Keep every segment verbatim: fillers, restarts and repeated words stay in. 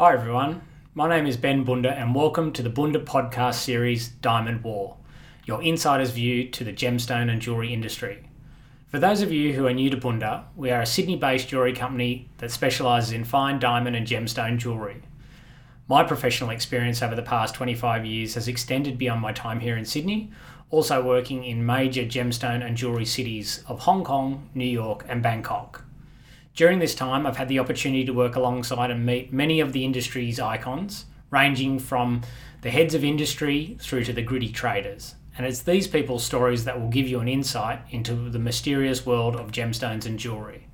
Hi everyone, my name is Ben Bunda and welcome to the Bunda podcast series Diamond War, your insider's view to the gemstone and jewellery industry. For those of you who are new to Bunda, we are a Sydney-based jewellery company that specialises in fine diamond and gemstone jewellery. My professional experience over the past twenty-five years has extended beyond my time here in Sydney, also working in major gemstone and jewellery cities of Hong Kong, New York and Bangkok. During this time, I've had the opportunity to work alongside and meet many of the industry's icons, ranging from the heads of industry through to the gritty traders. And it's these people's stories that will give you an insight into the mysterious world of gemstones and jewellery.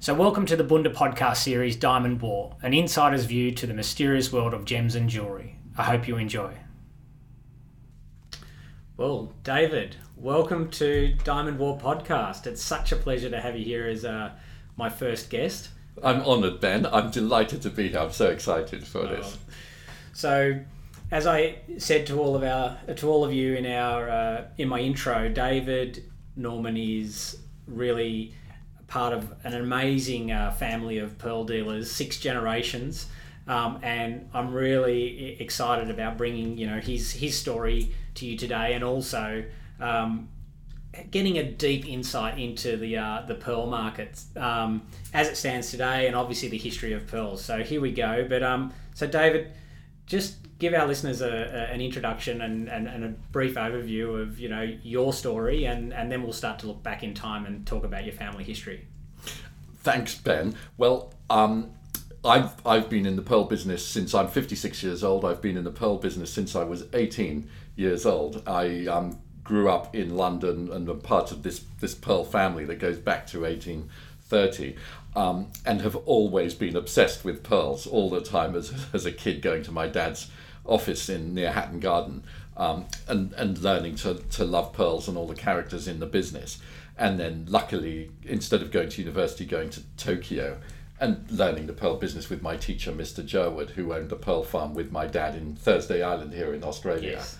So welcome to the Bunda podcast series Diamond War, an insider's view to the mysterious world of gems and jewellery. I hope you enjoy. Well, David, welcome to Diamond War podcast. It's such a pleasure to have you here as a my first guest. I'm honoured, Ben. I'm delighted to be here. I'm so excited for oh. this. So, as I said to all of our to all of you in our uh, in my intro, David Norman is really part of an amazing uh, family of pearl dealers, six generations, um, and I'm really excited about bringing you know his his story to you today, and also. Um, getting a deep insight into the uh, the pearl market um, as it stands today, and obviously the history of pearls. So here we go. But um, so David, just give our listeners a, a, an introduction and, and, and a brief overview of you know your story, and, and then we'll start to look back in time and talk about your family history. Thanks, Ben. Well, um, I've I've been in the pearl business since I'm fifty-six years old. I've been in the pearl business since I was eighteen years old. I um. grew up in London and were part of this, this pearl family that goes back to eighteen thirty um, and have always been obsessed with pearls all the time as, as a kid, going to my dad's office in near Hatton Garden um, and, and learning to, to love pearls and all the characters in the business. And then luckily, instead of going to university, going to Tokyo and learning the pearl business with my teacher, Mister Jerwood, who owned a pearl farm with my dad in Thursday Island here in Australia. Yes.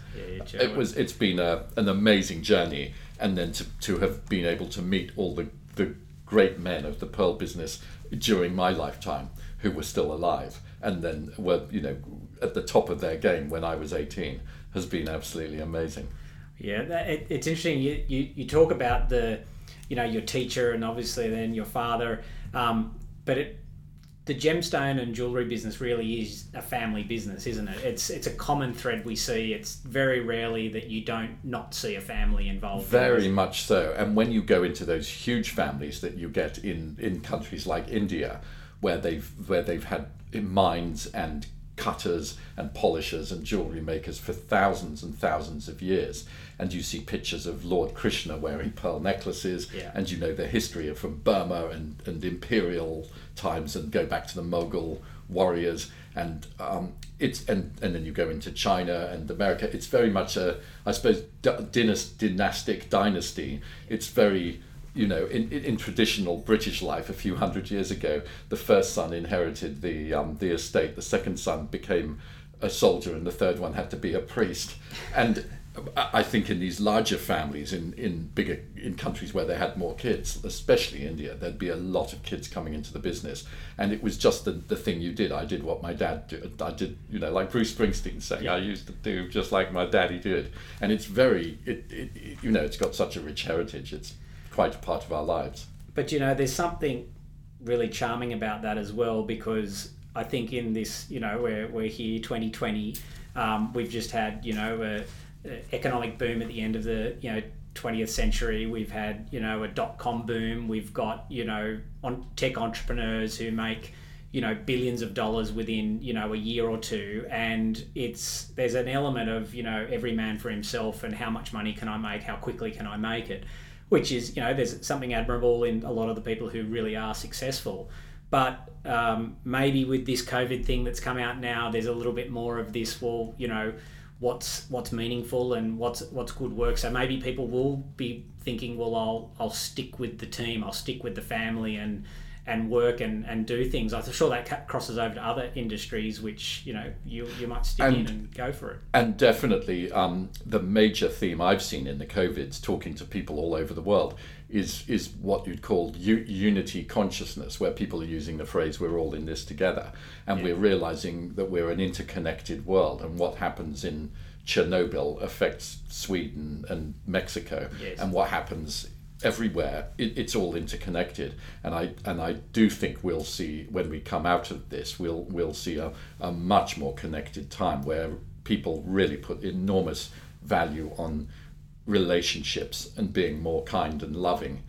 Yeah, it was, it's been a, an amazing journey, and then to, to have been able to meet all the, the great men of the pearl business during my lifetime who were still alive and then were you know at the top of their game when I was eighteen has been absolutely amazing. Yeah, it, it's interesting. You, you, you talk about the, you know, your teacher and obviously then your father. Um, But it, the gemstone and jewellery business really is a family business, isn't it? It's it's a common thread we see. It's very rarely that you don't not see a family involved. Very in much so. And when you go into those huge families that you get in, in countries like India, where they've where they've had mines and cutters and polishers and jewellery makers for thousands and thousands of years, and you see pictures of Lord Krishna wearing pearl necklaces, yeah. and you know the history of from Burma and, and imperial times and go back to the Mughal warriors, and um, it's and, and then you go into China and America. It's very much a, I suppose, dynast, dynastic dynasty. It's very, you know, in, in traditional British life a few hundred years ago, the first son inherited the um, the estate, the second son became a soldier, and the third one had to be a priest. And I think in these larger families, in, in bigger in countries where they had more kids, especially India, there'd be a lot of kids coming into the business, and it was just the, the thing you did. I did what my dad did. I did, you know, like Bruce Springsteen sang. Yeah. I used to do just like my daddy did, and it's very, it, it, it you know, it's got such a rich heritage. It's quite a part of our lives. But you know, there's something really charming about that as well, because I think in this, you know, we're we're here twenty twenty. Um, we've just had, you know. A, economic boom at the end of the you know twentieth century. We've had you know a dot-com boom. We've got you know on tech entrepreneurs who make you know billions of dollars within you know a year or two, and it's there's an element of you know every man for himself and how much money can I make, how quickly can I make it, which is you know there's something admirable in a lot of the people who really are successful. But um, maybe with this COVID thing that's come out now, there's a little bit more of this, well, you know what's what's meaningful and what's what's good work. So maybe people will be thinking, well, I'll I'll stick with the team, I'll stick with the family and and work and, and do things. I'm sure that crosses over to other industries, which you know you you might stick and, in and go for it. And definitely, um, the major theme I've seen in the COVIDs, talking to people all over the world, is is what you'd call u- unity consciousness, where people are using the phrase, we're all in this together. And yeah. we're realizing that we're an interconnected world, and what happens in Chernobyl affects Sweden and Mexico, yes. and what happens everywhere. It, it's all interconnected. And I and I do think we'll see, when we come out of this, we'll we'll see a, a much more connected time where people really put enormous value on relationships and being more kind and loving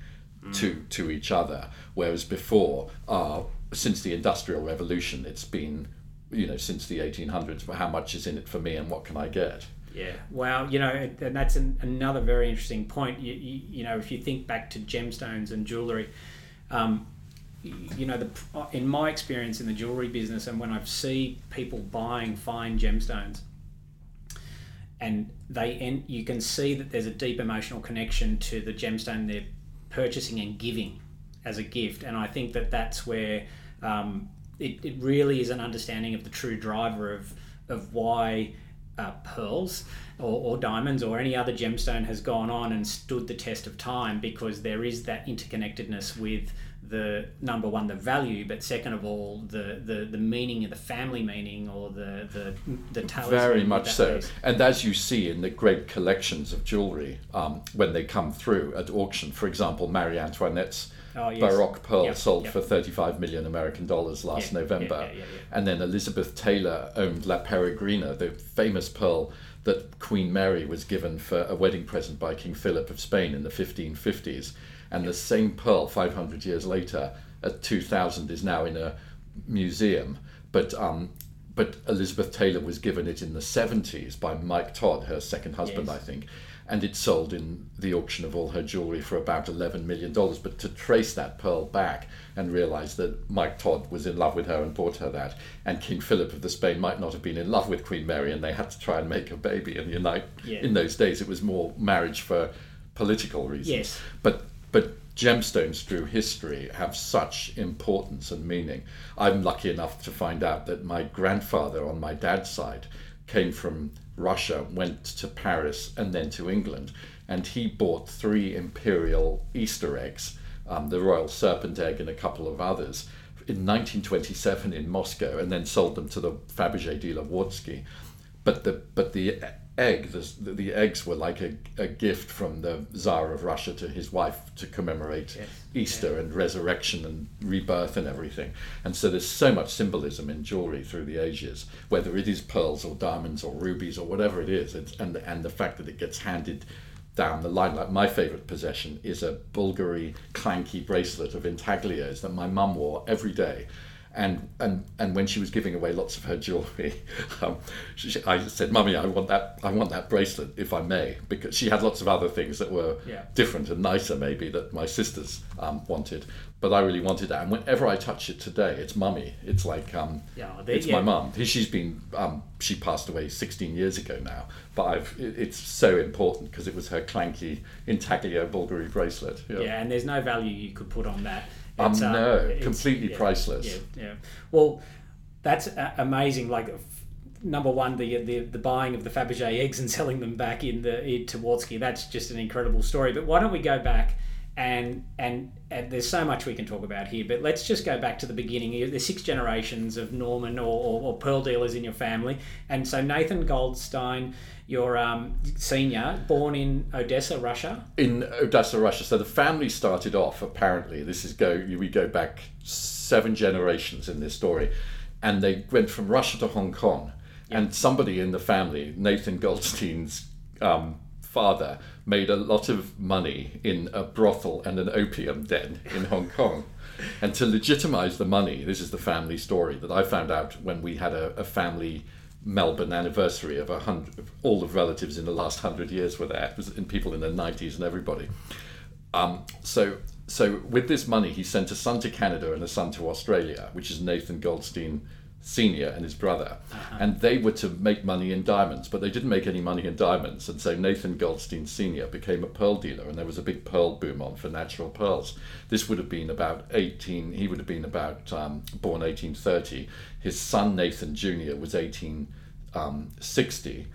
mm. to to each other, whereas before, uh, since the Industrial Revolution, it's been, you know, since the eighteen hundreds, how much is in it for me and what can I get? Yeah, well, you know, and that's an, another very interesting point. You, you, you know, if you think back to gemstones and jewellery, um, you, you know, the, in my experience in the jewellery business, and when I see people buying fine gemstones, and they end, you can see that there's a deep emotional connection to the gemstone they're purchasing and giving as a gift. And I think that that's where... Um, It, it really is an understanding of the true driver of of why uh, pearls or, or diamonds or any other gemstone has gone on and stood the test of time, because there is that interconnectedness with the, number one, the value, but second of all, the the, the meaning of the family meaning or the the the talisman. Very much so. Piece. And as you see in the great collections of jewellery, um, when they come through at auction, for example, Marie Antoinette's Oh, yes. Baroque Pearl yep, sold yep. for thirty-five million American dollars last yeah, November. Yeah, yeah, yeah, yeah. And then Elizabeth Taylor owned La Peregrina, the famous pearl that Queen Mary was given for a wedding present by King Philip of Spain in the fifteen fifties. And yep. the same pearl, five hundred years later, at two thousand, is now in a museum. But um, but Elizabeth Taylor was given it in the seventies by Mike Todd, her second husband, yes. I think. And it sold in the auction of all her jewellery for about eleven million dollars. But to trace that pearl back and realise that Mike Todd was in love with her and bought her that, and King Philip of the Spain might not have been in love with Queen Mary, and they had to try and make a baby and unite. Yeah. In those days, it was more marriage for political reasons. Yes. But but gemstones through history have such importance and meaning. I'm lucky enough to find out that my grandfather on my dad's side came from Russia, went to Paris and then to England, and he bought three imperial Easter eggs, um, the royal serpent egg and a couple of others, in nineteen twenty-seven in Moscow, and then sold them to the Fabergé dealer Wartsky. But the but the egg the, the eggs were like a, a gift from the Tsar of Russia to his wife to commemorate yes. Easter yeah. and resurrection and rebirth and everything. And so there's so much symbolism in jewelry through the ages, whether it is pearls or diamonds or rubies or whatever it is, it's, and and the fact that it gets handed down the line. Like my favorite possession is a Bulgari clanky bracelet of intaglios that my mum wore every day. And, and and when she was giving away lots of her jewellery, um, she, I said, "Mummy, I want that. I want that bracelet, if I may," because she had lots of other things that were yeah. different and nicer, maybe, that my sisters um, wanted. But I really wanted that. And whenever I touch it today, it's Mummy. It's like um, yeah, they, it's yeah. my mum. She's been um, she passed away sixteen years ago now. But I've it, it's so important because it was her clanky intaglio Bulgari bracelet. Yeah. yeah, and there's no value you could put on that. Um, um, no, completely yeah, priceless. Yeah, yeah. Well, that's uh, amazing. Like, f- number one, the, the the buying of the Fabergé eggs and selling them back in the in, to Wartsky. That's just an incredible story. But why don't we go back and, and and there's so much we can talk about here. But let's just go back to the beginning. There's six generations of Norman or, or, or pearl dealers in your family, and so Nathan Goldstein, your um, senior, born in Odessa, Russia. In Odessa, Russia. So the family started off, apparently, this is go we go back seven generations in this story, and they went from Russia to Hong Kong. Yep. And somebody in the family, Nathan Goldstein's um, father, made a lot of money in a brothel and an opium den in Hong Kong. And to legitimise the money, this is the family story that I found out when we had a, a family Melbourne anniversary of a hundred, all of relatives in the last hundred years were there, it was in people in the nineties and everybody. Um, so, so with this money, he sent a son to Canada and a son to Australia, which is Nathan Goldstein Senior and his brother, uh-huh. and they were to make money in diamonds, but they didn't make any money in diamonds, and so Nathan Goldstein Senior became a pearl dealer, and there was a big pearl boom on for natural pearls. This would have been about eighteen. He would have been about um, born eighteen thirty. His son Nathan Junior was eighteen sixty,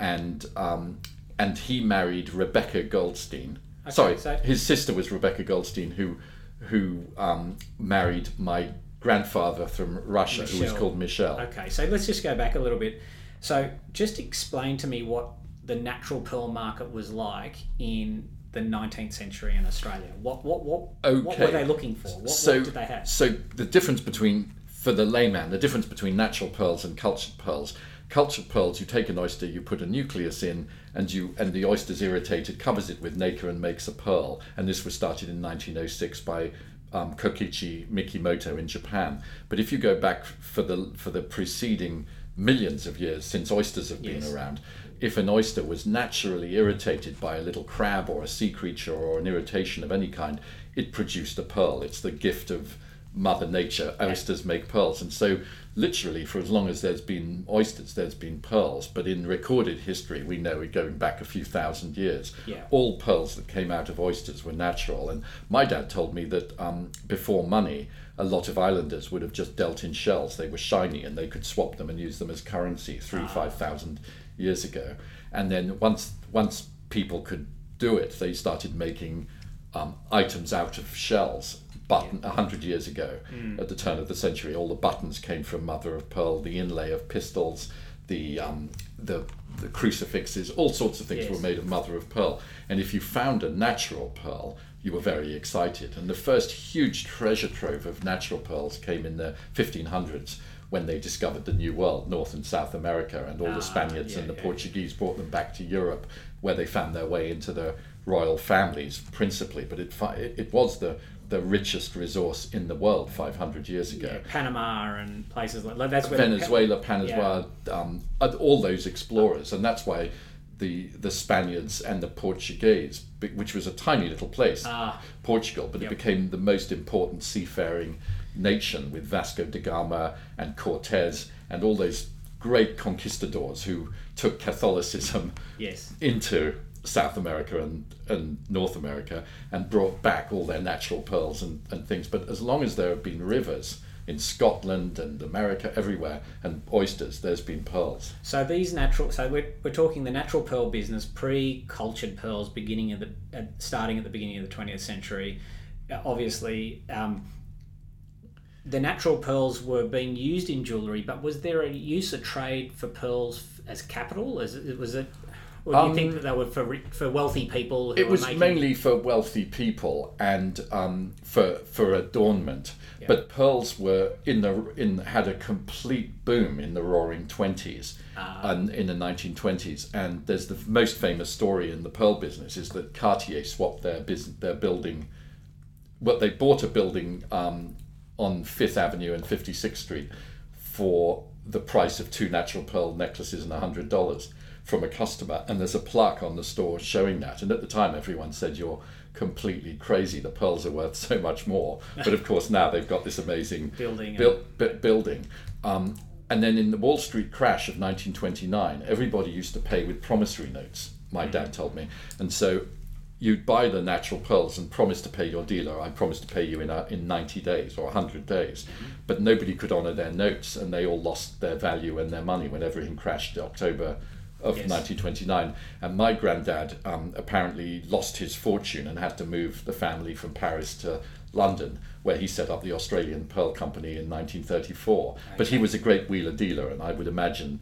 and um, and he married Rebecca Goldstein, Okay, Sorry, so. his sister was Rebecca Goldstein, who who um, married my grandfather from Russia, Michelle. who was called Michelle. Okay, so let's just go back a little bit. So just explain to me what the natural pearl market was like in the nineteenth century in Australia. What what what, okay. what were they looking for? What, so, what did they have? So the difference between, for the layman, the difference between natural pearls and cultured pearls. Cultured pearls, you take an oyster, you put a nucleus in, and you and the oyster's irritated, covers it with nacre and makes a pearl. And this was started in nineteen oh six by um, Kokichi Mikimoto in Japan. But if you go back for the for the preceding millions of years since oysters have been yes. around, if an oyster was naturally irritated by a little crab or a sea creature or an irritation of any kind, it produced a pearl. It's the gift of Mother Nature. Oysters make pearls. And so literally for as long as there's been oysters, there's been pearls. But in recorded history, we know it going back a few thousand years. Yeah. All pearls that came out of oysters were natural. And my dad told me that um, before money, a lot of islanders would have just dealt in shells. They were shiny and they could swap them and use them as currency three, ah. five thousand years ago. And then once once people could do it, they started making um, items out of shells. Button a hundred years ago, mm. at the turn of the century, all the buttons came from mother of pearl. The inlay of pistols, the um, the, the crucifixes, all sorts of things yes. were made of mother of pearl. And if you found a natural pearl, you were very excited. And the first huge treasure trove of natural pearls came in the fifteen hundreds when they discovered the New World, North and South America, and all ah, the Spaniards yeah, and the yeah. Portuguese brought them back to Europe, where they found their way into the royal families principally. But it it, it was the the richest resource in the world five hundred years ago. Yeah, Panama and places like that. That's where Venezuela, Panama, yeah. um, all those explorers. And that's why the the Spaniards and the Portuguese, which was a tiny little place, ah, Portugal, but yep. it became the most important seafaring nation with Vasco da Gama and Cortez and all those great conquistadors who took Catholicism yes. into South America and, and North America and brought back all their natural pearls and, and things. But as long as there have been rivers in Scotland and America, everywhere, and oysters, there's been pearls. So these natural, so we're, we're talking the natural pearl business, pre-cultured pearls, beginning of the uh, starting at the beginning of the twentieth century. Uh, obviously, um, the natural pearls were being used in jewellery, but was there a use of trade for pearls as capital? As it was a Or do you um, think that they were for for wealthy people? Who it were was making... mainly for wealthy people and um, for for adornment. Yeah. But pearls were in the in had a complete boom in the Roaring Twenties uh, and in the nineteen twenties. And there's the most famous story in the pearl business is that Cartier swapped their business, their building. Well, they bought a building um, on Fifth Avenue and fifty-sixth Street for the price of two natural pearl necklaces and a hundred dollars. From a customer, and there's a plaque on the store showing that. And at the time everyone said, you're completely crazy, the pearls are worth so much more. But of course now they've got this amazing building. Bu- bu- building. Um, and then in the Wall Street crash of nineteen twenty-nine, everybody used to pay with promissory notes, my mm-hmm. dad told me. And so you'd buy the natural pearls and promise to pay your dealer, I promise to pay you in a, in ninety days or one hundred days. Mm-hmm. But nobody could honour their notes and they all lost their value and their money when everything crashed in October of yes. nineteen twenty-nine. And my granddad um, apparently lost his fortune and had to move the family from Paris to London, where he set up the Australian Pearl Company in nineteen thirty-four. Okay. But he was a great wheeler dealer, and I would imagine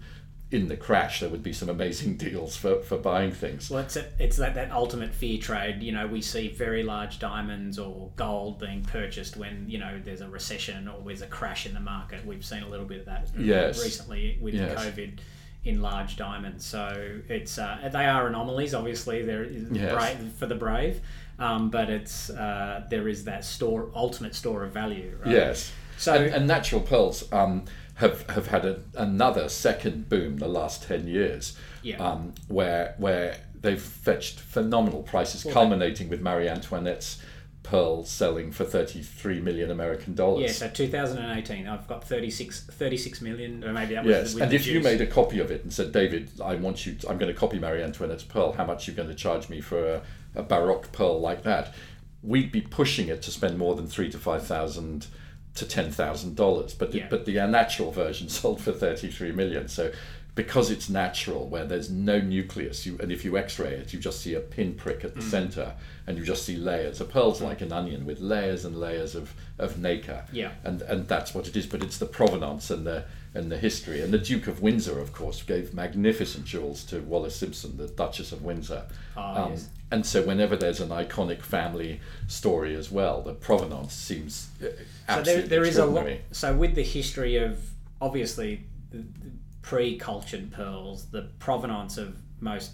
in the crash there would be some amazing deals for, for buying things. Well, it's, a, it's that, that ultimate fear trade. You know, we see very large diamonds or gold being purchased when, you know, there's a recession or there's a crash in the market. We've seen a little bit of that yes. recently with yes. COVID. In large diamonds, so it's uh, they are anomalies. Obviously, they're yes. brave, for the brave, um, but it's uh, there is that store ultimate store of value. Right? Yes. So and, and natural pearls um, have have had a, another second boom the last ten years, yeah. um, where where they've fetched phenomenal prices, well, culminating with Marie Antoinette's pearl selling for thirty-three million American dollars. Yeah, so two thousand eighteen, I've got thirty-six million, or maybe that was yes. the, with and the if juice. You made a copy of it and said, David, I want you, to, I'm going to copy Marie Antoinette's pearl, how much are you going to charge me for a, a Baroque pearl like that? We'd be pushing it to spend more than three to five thousand to ten thousand dollars, but the, yeah. but the natural version sold for thirty-three million. So because it's natural, where there's no nucleus, you, and if you x-ray it, you just see a pinprick at the mm. center, and you just see layers. A pearl's like an onion with layers and layers of, of nacre. Yeah. And and that's what it is, but it's the provenance and the and the history. And the Duke of Windsor, of course, gave magnificent jewels to Wallis Simpson, the Duchess of Windsor. Ah, um, yes. And so whenever there's an iconic family story as well, the provenance seems absolutely so there, there is a lot. So with the history of, obviously, the, the, pre-cultured pearls, the provenance of most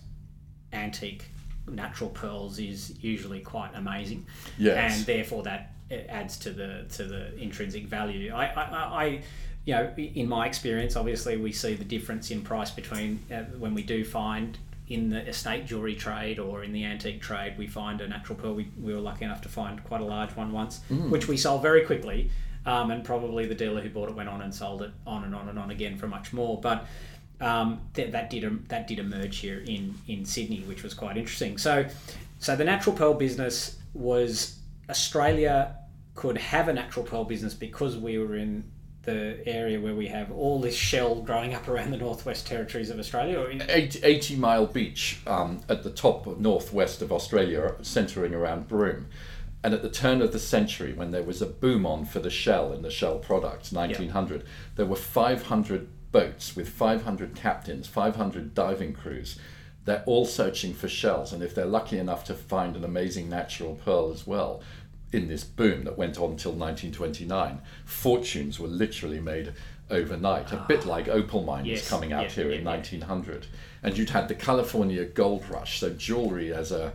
antique natural pearls is usually quite amazing. Yes. And therefore that adds to the to the intrinsic value. I, I, I you know, in my experience, obviously we see the difference in price between uh, when we do find in the estate jewelry trade or in the antique trade, we find a natural pearl. We, we were lucky enough to find quite a large one once, mm. which we sold very quickly. Um, and probably the dealer who bought it went on and sold it on and on and on again for much more. But um, th- that did that did emerge here in, in Sydney, which was quite interesting. So, so the natural pearl business was, Australia could have a natural pearl business because we were in the area where we have all this shell growing up around the Northwest Territories of Australia. Or in- eighty Mile Beach um, at the top of northwest of Australia, centering around Broome. And at the turn of the century, when there was a boom on for the shell and the shell products, nineteen hundred, yep. there were five hundred boats with five hundred captains, five hundred diving crews. They're all searching for shells. And if they're lucky enough to find an amazing natural pearl as well, in this boom that went on till nineteen twenty-nine, fortunes were literally made overnight, ah, a bit like opal miners yes, coming out yeah, here yeah, in yeah. nineteen hundred. And you'd had the California gold rush, so jewelry as a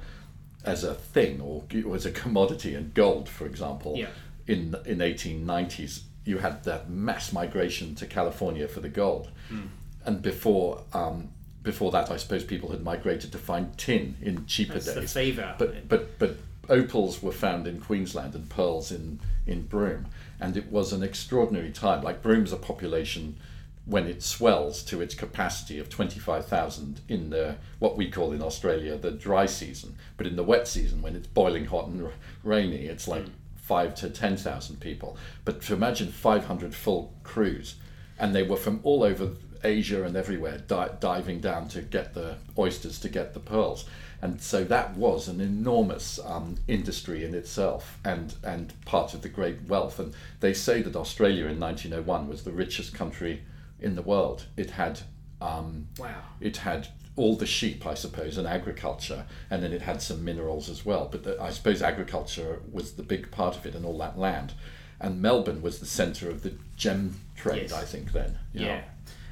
as a thing or as a commodity, and gold, for example, yeah. in in eighteen nineties, you had that mass migration to California for the gold. Mm. And before um, before that, I suppose people had migrated to find tin in cheaper That's days. That's the fever. But, but, but opals were found in Queensland and pearls in, in Broome. And it was an extraordinary time. Like, Broome's a population, when it swells to its capacity of twenty-five thousand in the, what we call in Australia, the dry season. But in the wet season, when it's boiling hot and r- rainy, it's like mm. five to ten thousand people. But to imagine five hundred full crews, and they were from all over Asia and everywhere, di- diving down to get the oysters, to get the pearls. And so that was an enormous um, industry in itself, and, and part of the great wealth. And they say that Australia in nineteen oh one was the richest country in the world. It had um, wow. It had all the sheep, I suppose, and agriculture, and then it had some minerals as well. But the, I suppose agriculture was the big part of it, and all that land. And Melbourne was the centre of the gem trade, yes. I think, then. Yeah. Know?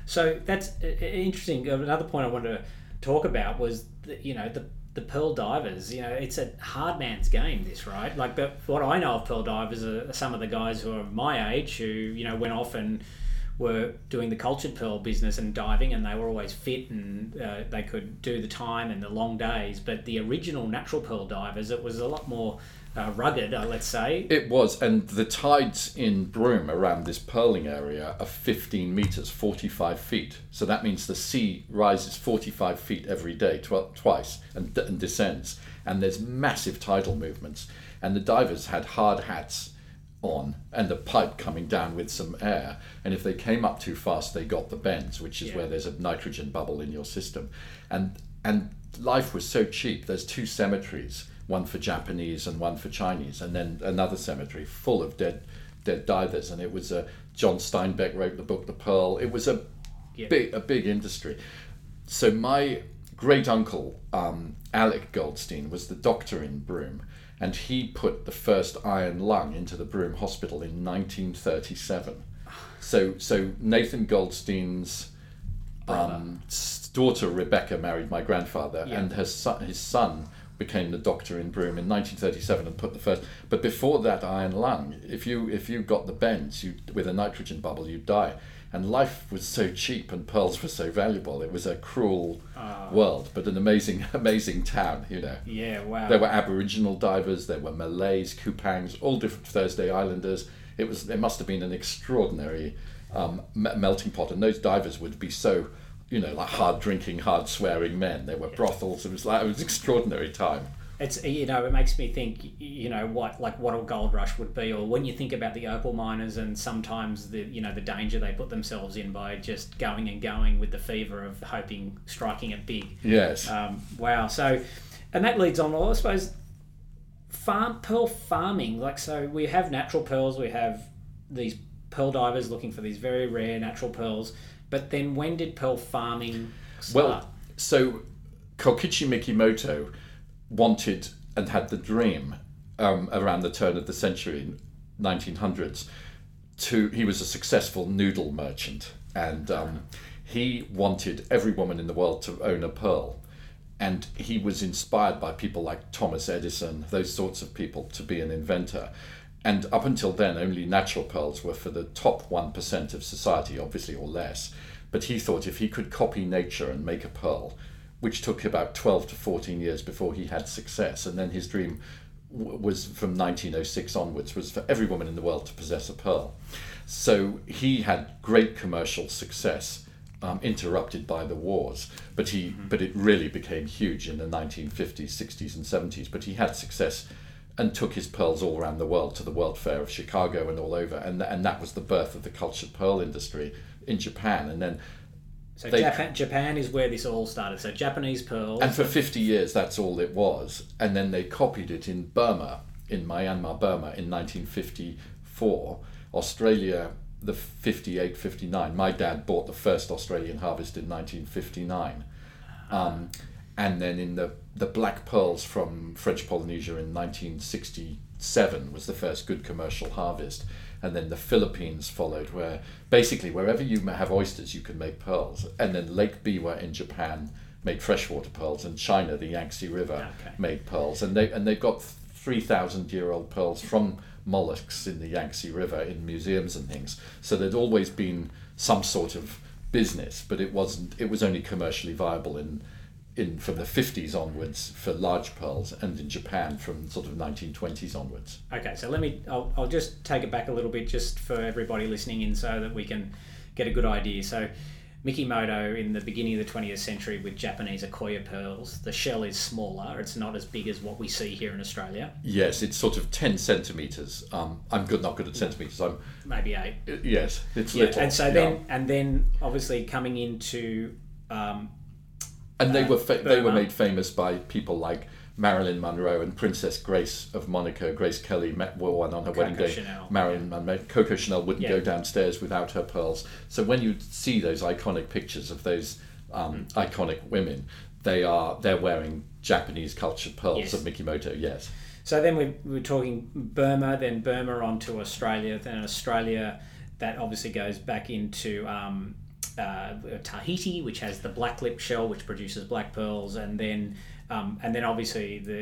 So that's interesting. Another point I wanted to talk about was, the, you know, the the pearl divers. You know, it's a hard man's game, this, right? Like, but what I know of pearl divers are some of the guys who are my age who, you know, went off and were doing the cultured pearl business and diving, and they were always fit, and uh, they could do the time and the long days. But the original natural pearl divers, it was a lot more uh, rugged, uh, let's say. It was, and the tides in Broome around this pearling area are fifteen metres, forty-five feet. So that means the sea rises forty-five feet every day, tw- twice, and, d- and descends. And there's massive tidal movements. And the divers had hard hats on and the pipe coming down with some air, and if they came up too fast they got the bends, which is yeah. where there's a nitrogen bubble in your system. And and life was so cheap. There's two cemeteries, one for Japanese and one for Chinese, and then another cemetery full of dead dead divers. And it was a John Steinbeck wrote the book The Pearl. It was a yeah. big a big industry. So my great uncle um, Alec Goldstein was the doctor in Broome, and he put the first iron lung into the Broome Hospital in nineteen thirty-seven. So so Nathan Goldstein's um, daughter Rebecca married my grandfather, yeah. and her son, his son became the doctor in Broome in nineteen thirty-seven and put the first. But before that iron lung, if you if you got the bends you with a nitrogen bubble, you'd die. And life was so cheap and pearls were so valuable. It was a cruel uh, world, but an amazing, amazing town, you know. Yeah, wow. There were Aboriginal divers, there were Malays, Kupangs, all different Thursday Islanders. It was. It must have been an extraordinary um, m- melting pot. And those divers would be so, you know, like hard drinking, hard swearing men. There were brothels. It was like it was an extraordinary time. It's, you know, it makes me think, you know, what like what a gold rush would be, or when you think about the opal miners and sometimes the, you know, the danger they put themselves in by just going and going with the fever of hoping, striking it big. Yes. Um, wow. So, and that leads on, well, I suppose, farm pearl farming. Like, so we have natural pearls, we have these pearl divers looking for these very rare natural pearls, but then when did pearl farming start? Well, so Kokichi Mikimoto wanted and had the dream um, around the turn of the century, nineteen hundreds, to, he was a successful noodle merchant, and um, he wanted every woman in the world to own a pearl, and he was inspired by people like Thomas Edison, those sorts of people, to be an inventor. And up until then, only natural pearls were for the top one percent of society, obviously, or less. But he thought if he could copy nature and make a pearl, which took about twelve to fourteen years before he had success. And then his dream w- was from nineteen oh six onwards, was for every woman in the world to possess a pearl. So he had great commercial success, um, interrupted by the wars, but he mm-hmm. but it really became huge in the nineteen fifties, sixties and seventies. But he had success and took his pearls all around the world to the World Fair of Chicago and all over. And, th- and that was the birth of the cultured pearl industry in Japan. And then So they, Japan, Japan is where this all started. So Japanese pearls. And for fifty years, that's all it was. And then they copied it in Burma, in Myanmar, Burma, in nineteen fifty-four. Australia, the fifty-eight, fifty-nine. My dad bought the first Australian harvest in nineteen fifty-nine. Um, and then in the, the black pearls from French Polynesia in nineteen sixty-seven was the first good commercial harvest. And then the Philippines followed, where basically wherever you have oysters, you can make pearls. And then Lake Biwa in Japan made freshwater pearls, and China, the Yangtze River, okay. made pearls. And they and they've got three thousand year old pearls from mollusks in the Yangtze River in museums and things. So there'd always been some sort of business, but it wasn't. It was only commercially viable in in from the fifties onwards for large pearls, and in Japan from sort of nineteen twenties onwards. Okay, so let me, I'll, I'll just take it back a little bit just for everybody listening in so that we can get a good idea. So Mikimoto, in the beginning of the twentieth century with Japanese Akoya pearls, the shell is smaller, it's not as big as what we see here in Australia. Yes, it's sort of ten centimetres. Um, I'm good, not good at centimetres. I'm Maybe eight. Yes, it's yeah, little. And so yeah. then, and then obviously coming into... Um, And they uh, were fa- they were made famous by people like Marilyn Monroe and Princess Grace of Monaco. Grace Kelly met, wore one on her Coco wedding day. Chanel. Marilyn yeah. Monroe. Coco Chanel wouldn't yeah. go downstairs without her pearls. So when you see those iconic pictures of those um, mm. iconic women, they are they're wearing Japanese cultured pearls yes. of Mikimoto. Yes. So then we we were talking Burma, then Burma onto Australia, then Australia. That obviously goes back into. Um, Uh, Tahiti, which has the black lip shell, which produces black pearls, and then, um, and then obviously the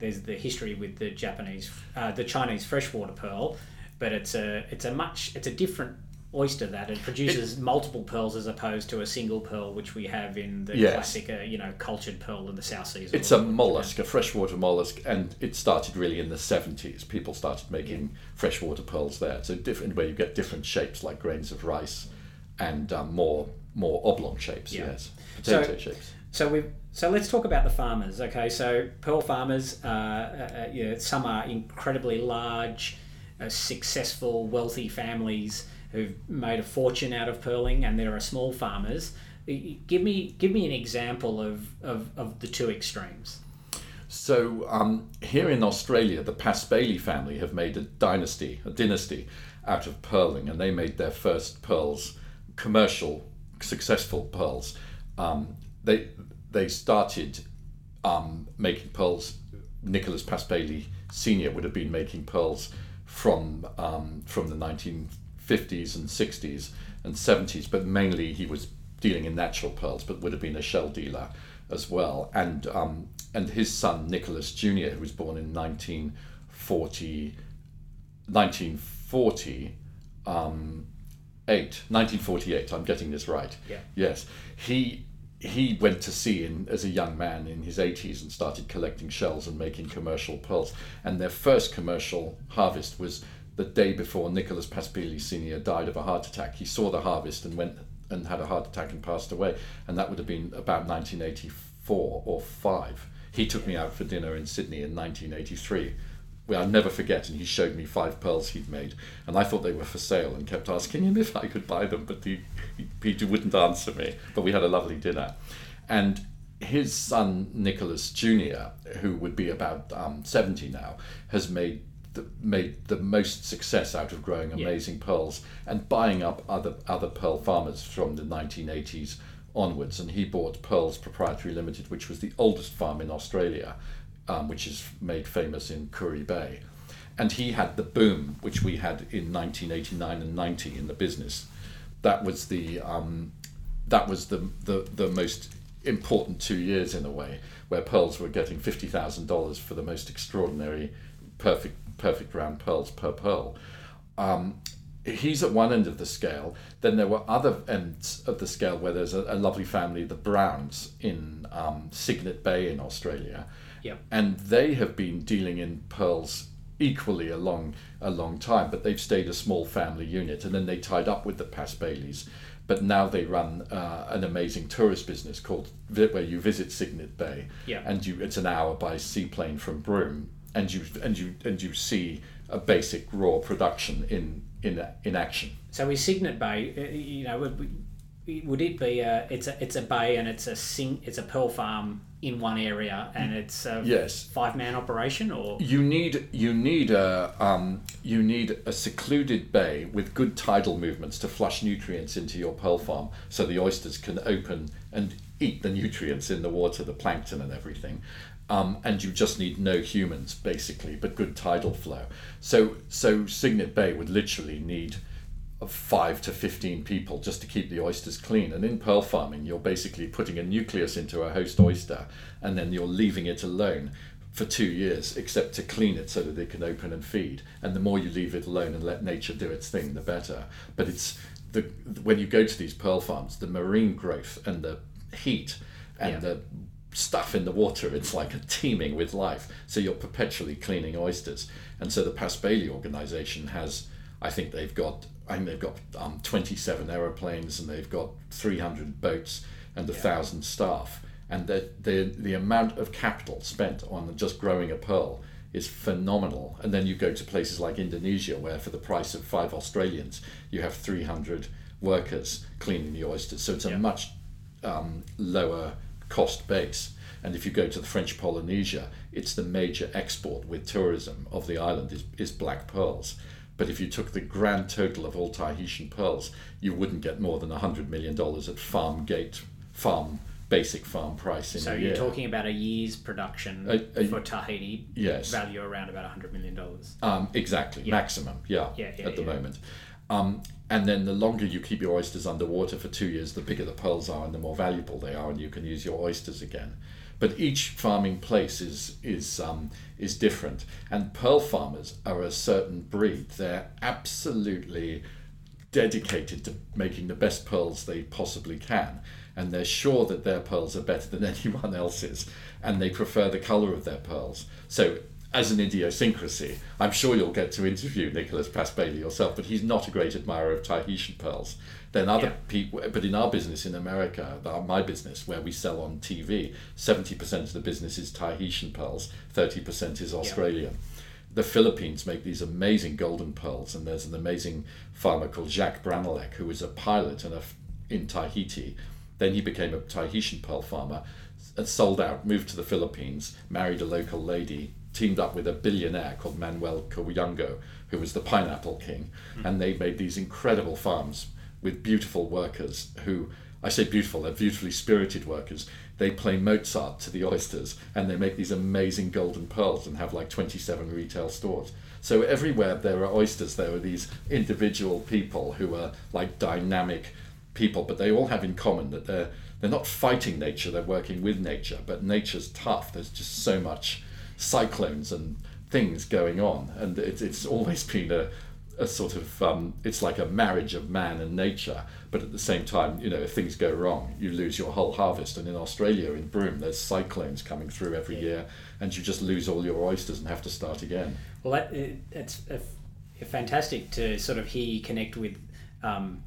there's the history with the Japanese, uh, the Chinese freshwater pearl, but it's a it's a much it's a different oyster that it produces it, multiple pearls as opposed to a single pearl, which we have in the yes. classic, uh, you know, cultured pearl in the South Seas. It's a mollusk, a freshwater mollusk, and it started really in the seventies. People started making yeah. freshwater pearls there. So different, where you get different shapes like grains of rice. And um, more more oblong shapes, yeah. yes, potato so, shapes. So we so let's talk about the farmers. Okay, so pearl farmers, uh, uh, you know, some are incredibly large, uh, successful, wealthy families who've made a fortune out of pearling, and there are small farmers. Give me give me an example of of, of the two extremes. So um, here in Australia, the Paspaley family have made a dynasty, a dynasty, out of pearling, and they made their first pearls. Commercial successful pearls. Um, they they started um, making pearls. Nicholas Paspaley Senior would have been making pearls from um, from the nineteen fifties and sixties and seventies, but mainly he was dealing in natural pearls, but would have been a shell dealer as well. And um, and his son Nicholas Junior, who was born in nineteen forty, nineteen forty. Um, Eight, nineteen forty-eight. I'm getting this right. Yeah. Yes. He he went to sea in, as a young man in his eighties and started collecting shells and making commercial pearls. And their first commercial harvest was the day before Nicholas Paspaley Senior died of a heart attack. He saw the harvest and went and had a heart attack and passed away. And that would have been about nineteen eighty-four or five. he took me out for dinner in Sydney in nineteen eighty-three. Well, I'll never forget, and he showed me five pearls he'd made, and I thought they were for sale and kept asking him if I could buy them, but he, he, he wouldn't answer me. But we had a lovely dinner. And his son, Nicholas Junior, who would be about um, seventy now, has made the, made the most success out of growing amazing yeah. pearls and buying up other, other pearl farmers from the nineteen eighties onwards. And he bought Pearls Proprietary Limited, which was the oldest farm in Australia, Um, which is made famous in Kokichi Bay. And he had the boom, which we had in nineteen eighty-nine and ninety in the business. That was the um, that was the, the, the most important two years in a way, where pearls were getting fifty thousand dollars for the most extraordinary, perfect perfect round pearls per pearl. Um, he's at one end of the scale. Then there were other ends of the scale where there's a, a lovely family, the Browns, in um, Cygnet Bay in Australia. Yep. And they have been dealing in pearls equally a long, a long time, but they've stayed a small family unit, and then they tied up with the Paspaleys. But now they run uh, an amazing tourist business called where you visit Cygnet Bay, yep. and you it's an hour by seaplane from Broome, and you and you and you see a basic raw production in in in action. So is Cygnet Bay, you know, would, would it be a it's a it's a bay and it's a sing it's a pearl farm in one area, and it's a yes. five-man operation, or you need you need a um, you need a secluded bay with good tidal movements to flush nutrients into your pearl farm, so the oysters can open and eat the nutrients in the water, the plankton and everything. Um, and you just need no humans basically, but good tidal flow. So so Cygnet Bay would literally need of five to fifteen people just to keep the oysters clean. And in pearl farming, you're basically putting a nucleus into a host oyster, and then you're leaving it alone for two years, except to clean it so that it can open and feed. And the more you leave it alone and let nature do its thing, the better. But it's the when you go to these pearl farms, the marine growth and the heat and yeah. the stuff in the water, it's like a teeming with life. So you're perpetually cleaning oysters. And so the Paspaley organisation has, I think they've got I mean, they've got um, twenty-seven aeroplanes, and they've got three hundred boats and a yeah. thousand staff, and the the the amount of capital spent on just growing a pearl is phenomenal. And then you go to places like Indonesia, where for the price of five Australians, you have three hundred workers cleaning the oysters. So it's a yeah. much um, lower cost base. And if you go to the French Polynesia, it's the major export with tourism of the island is is black pearls. But if you took the grand total of all Tahitian pearls, you wouldn't get more than one hundred million dollars at farm gate, farm, basic farm price in so a year. So you're talking about a year's production a, a, for Tahiti, yes. value around about one hundred million dollars. Um, exactly, yeah. maximum, yeah, yeah, yeah at yeah. the moment. Um, and then the longer you keep your oysters underwater for two years, the bigger the pearls are and the more valuable they are, and you can use your oysters again. But each farming place is is um, is different, and pearl farmers are a certain breed. They're absolutely dedicated to making the best pearls they possibly can, and they're sure that their pearls are better than anyone else's, and they prefer the colour of their pearls. So, as an idiosyncrasy, I'm sure you'll get to interview Nicholas Paspaley yourself, but he's not a great admirer of Tahitian pearls. Then other yeah. people, but in our business in America, my business where we sell on T V, seventy percent of the business is Tahitian pearls, thirty percent is Australian. Yeah. The Philippines make these amazing golden pearls, and there's an amazing farmer called Jacques Branelec, who was a pilot and a, in Tahiti. Then he became a Tahitian pearl farmer, sold out, moved to the Philippines, married a local lady, teamed up with a billionaire called Manuel Coyungo, who was the pineapple king, mm-hmm. and they made these incredible farms with beautiful workers who, I say beautiful, they're beautifully spirited workers. They play Mozart to the oysters, and they make these amazing golden pearls and have like twenty-seven retail stores. So everywhere there are oysters, there are these individual people who are like dynamic people, but they all have in common that they're they're not fighting nature, they're working with nature, but nature's tough. There's just so much cyclones and things going on, and it, it's always been a, a sort of um, it's like a marriage of man and nature, but at the same time, you know, if things go wrong, you lose your whole harvest. And in Australia, in Broome, there's cyclones coming through every yeah. year, and you just lose all your oysters and have to start again. Well, that it, it's a, fantastic to sort of hear you connect with um,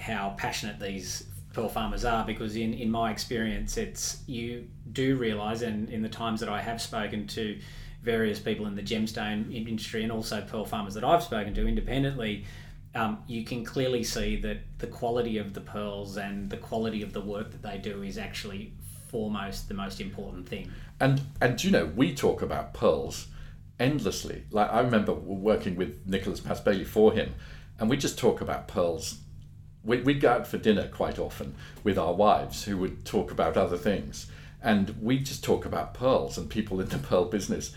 how passionate these pearl farmers are, because in, in my experience, it's you do realise, and in the times that I have spoken to various people in the gemstone industry and also pearl farmers that I've spoken to independently, um, you can clearly see that the quality of the pearls and the quality of the work that they do is actually foremost the most important thing. And, and you know, we talk about pearls endlessly. Like, I remember working with Nicholas Paspaley for him, and we just talk about pearls. We'd, we'd go out for dinner quite often with our wives, who would talk about other things. And we just talk about pearls and people in the pearl business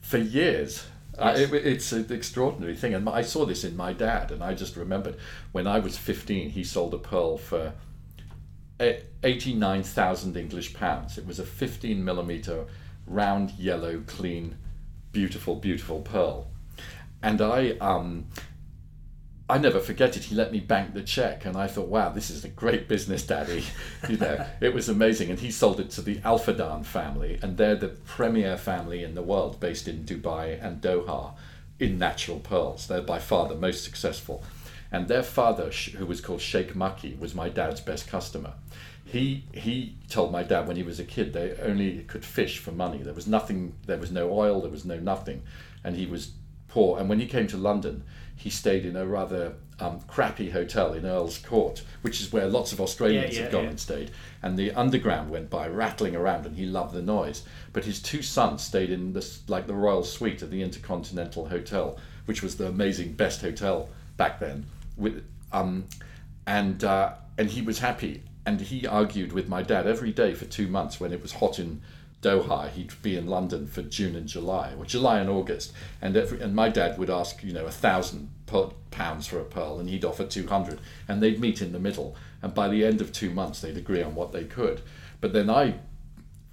for years. Yes. I, it, it's an extraordinary thing. And I saw this in my dad, and I just remembered when I was fifteen, he sold a pearl for eighty-nine thousand English pounds. It was a fifteen millimeter round, yellow, clean, beautiful, beautiful pearl. And I, um, I never forget it. He let me bank the check, and I thought, wow, this is a great business, Daddy. You know, it was amazing. And he sold it to the Alfadan family, and they're the premier family in the world, based in Dubai and Doha, in natural pearls. They're by far the most successful. And their father, who was called Sheikh Maki, was my dad's best customer. He he told my dad when he was a kid they only could fish for money. There was nothing, there was no oil, there was no nothing, and he was poor. And when he came to London, he stayed in a rather um, crappy hotel in Earl's Court, which is where lots of Australians yeah, yeah, have gone yeah. and stayed. And the underground went by rattling around, and he loved the noise. But his two sons stayed in this, like the Royal Suite at the Intercontinental Hotel, which was the amazing best hotel back then. With um, and uh, and he was happy. And he argued with my dad every day for two months. When it was hot in Doha, he'd be in London for June and July, or July and August. And every, and my dad would ask, you know, a thousand pounds for a pearl, and he'd offer two hundred. And they'd meet in the middle. And by the end of two months, they'd agree on what they could. But then I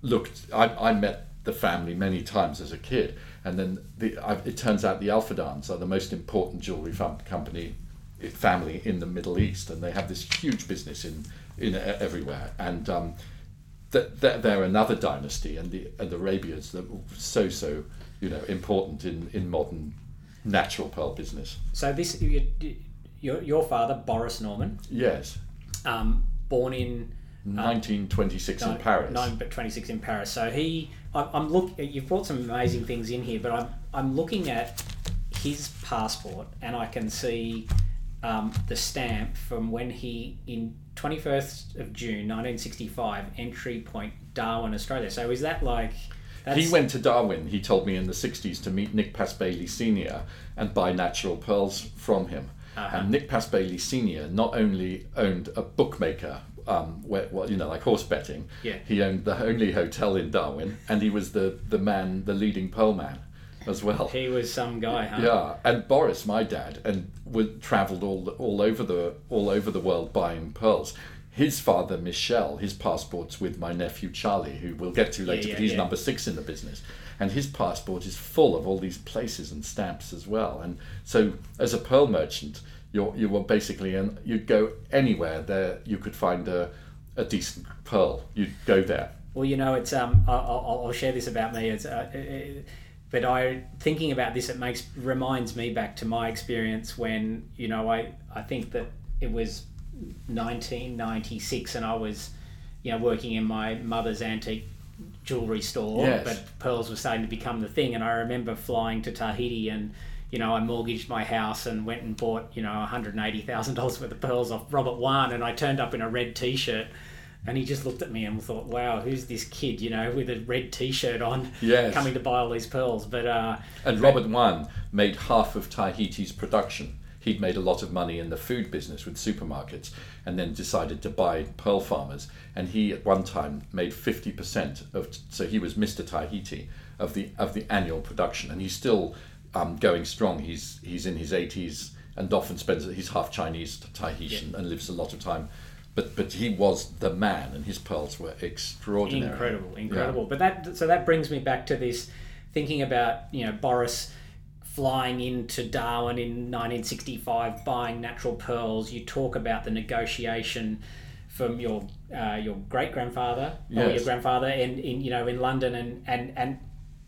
looked, I, I met the family many times as a kid. And then the, I, it turns out the Alfadans are the most important jewellery company family in the Middle East. And they have this huge business in in everywhere, and um, that they're, they're another dynasty, and the and the Rabias that were so so you know important in, in modern natural pearl business. So this your your father Boris Norman. Yes. Um, born in nineteen twenty-six um, in no, Paris. No, but twenty-six in Paris. So he, I, I'm look. You've brought some amazing things in here, but I'm I'm looking at his passport, and I can see um, the stamp from when he in. twenty-first of June, nineteen sixty-five, entry point Darwin, Australia. So is that like... That's... He went to Darwin, he told me, in the sixties to meet Nick Paspaley Senior and buy natural pearls from him. Uh-huh. And Nick Paspaley Senior not only owned a bookmaker, um, where, well, you know, like horse betting, yeah. He owned the only hotel in Darwin, and he was the, the man, the leading pearl man as well. He was some guy, huh? Yeah, and Boris, my dad, and would travelled all all over the all over the world buying pearls. His father, Michelle, his passport's with my nephew Charlie, who we'll get to later, yeah, yeah, but he's yeah. number six in the business, and his passport is full of all these places and stamps as well. And so, as a pearl merchant, you you were basically, and you'd go anywhere there you could find a a decent pearl. You'd go there. Well, you know, it's um, I'll, I'll share this about me. It's. Uh, it, But I, thinking about this, it makes reminds me back to my experience when, you know, I, I think that it was nineteen ninety-six, and I was, you know, working in my mother's antique jewellery store, yes. But pearls were starting to become the thing. And I remember flying to Tahiti, and, you know, I mortgaged my house and went and bought, you know, one hundred eighty thousand dollars worth of pearls off Robert Wan, and I turned up in a red T-shirt. And he just looked at me and thought, wow, who's this kid, you know, with a red T-shirt on, yes. coming to buy all these pearls. But uh, And Robert Wan made half of Tahiti's production. He'd made a lot of money in the food business with supermarkets, and then decided to buy pearl farmers. And he, at one time, made fifty percent of, so he was Mister Tahiti, of the of the annual production. And he's still um, going strong. He's he's in his eighties and often spends, he's half Chinese, Tahitian, yeah. and lives a lot of time. But but he was the man, and his pearls were extraordinary. Incredible, incredible. Yeah. But that so that brings me back to this thinking about, you know, Boris flying into Darwin in nineteen sixty-five, buying natural pearls. You talk about the negotiation from your uh, your great grandfather yes. or your grandfather in, in you know in London, and and, and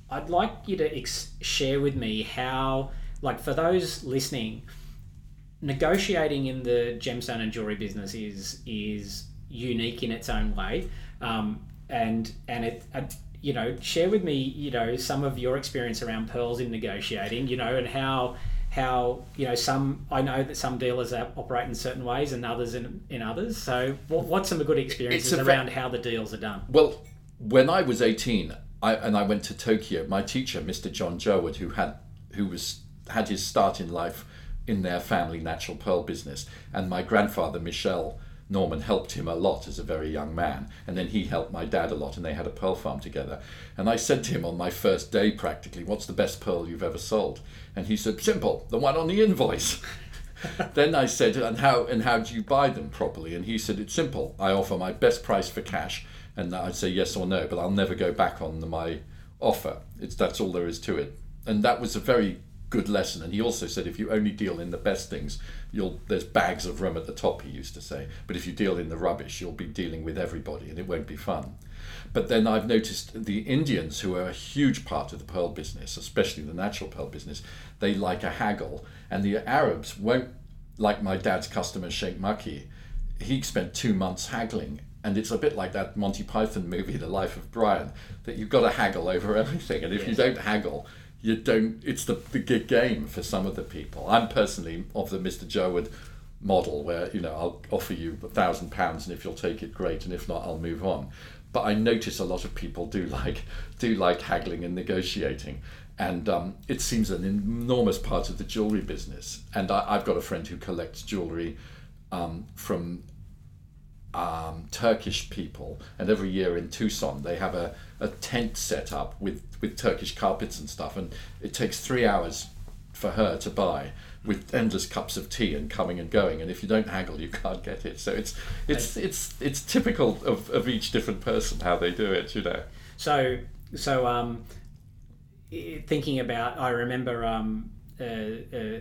I'd like you to ex- share with me how, like, for those listening. Negotiating in the gemstone and jewellery business is is unique in its own way. Um, and and it, uh, you know, share with me, you know, some of your experience around pearls in negotiating, you know, and how how you know some. I know that some dealers operate in certain ways and others in in others. So what, what's some good experiences fa- around how the deals are done? Well, when I was eighteen, I and I went to Tokyo. My teacher, Mister John Jerwood, who had who was had his start in life in their family natural pearl business, and my grandfather, Michelle. Norman helped him a lot as a very young man, and then he helped my dad a lot, and they had a pearl farm together. And I said to him on my first day practically, what's the best pearl you've ever sold? And he said, simple, the one on the invoice. Then I said, and how and how do you buy them properly? And he said, it's simple, I offer my best price for cash, and I'd say yes or no, but I'll never go back on my offer. It's that's all there is to it. And that was a very good lesson. And he also said, if you only deal in the best things, you'll there's bags of rum at the top, he used to say, but if you deal in the rubbish, you'll be dealing with everybody and it won't be fun. But then I've noticed the Indians, who are a huge part of the pearl business, especially the natural pearl business, they like a haggle. And the Arabs won't, like my dad's customer Sheikh Maki, he spent two months haggling. And it's a bit like that Monty Python movie, The Life of Brian, that you've got to haggle over everything, and if yeah. you don't haggle, you don't, it's the, the game for some of the people. I'm personally of the Mister Jerwood model where, you know, I'll offer you a thousand pounds and if you'll take it, great, and if not, I'll move on. But I notice a lot of people do like do like haggling and negotiating. And um, it seems an enormous part of the jewellery business. And I, I've got a friend who collects jewellery um, from um, Turkish people. And every year in Tucson, they have a, a tent set up with with Turkish carpets and stuff, and it takes three hours for her to buy with endless cups of tea and coming and going, and if you don't haggle you can't get it. So it's it's it's it's typical of, of each different person how they do it, you know. So so um thinking about, I remember um uh, uh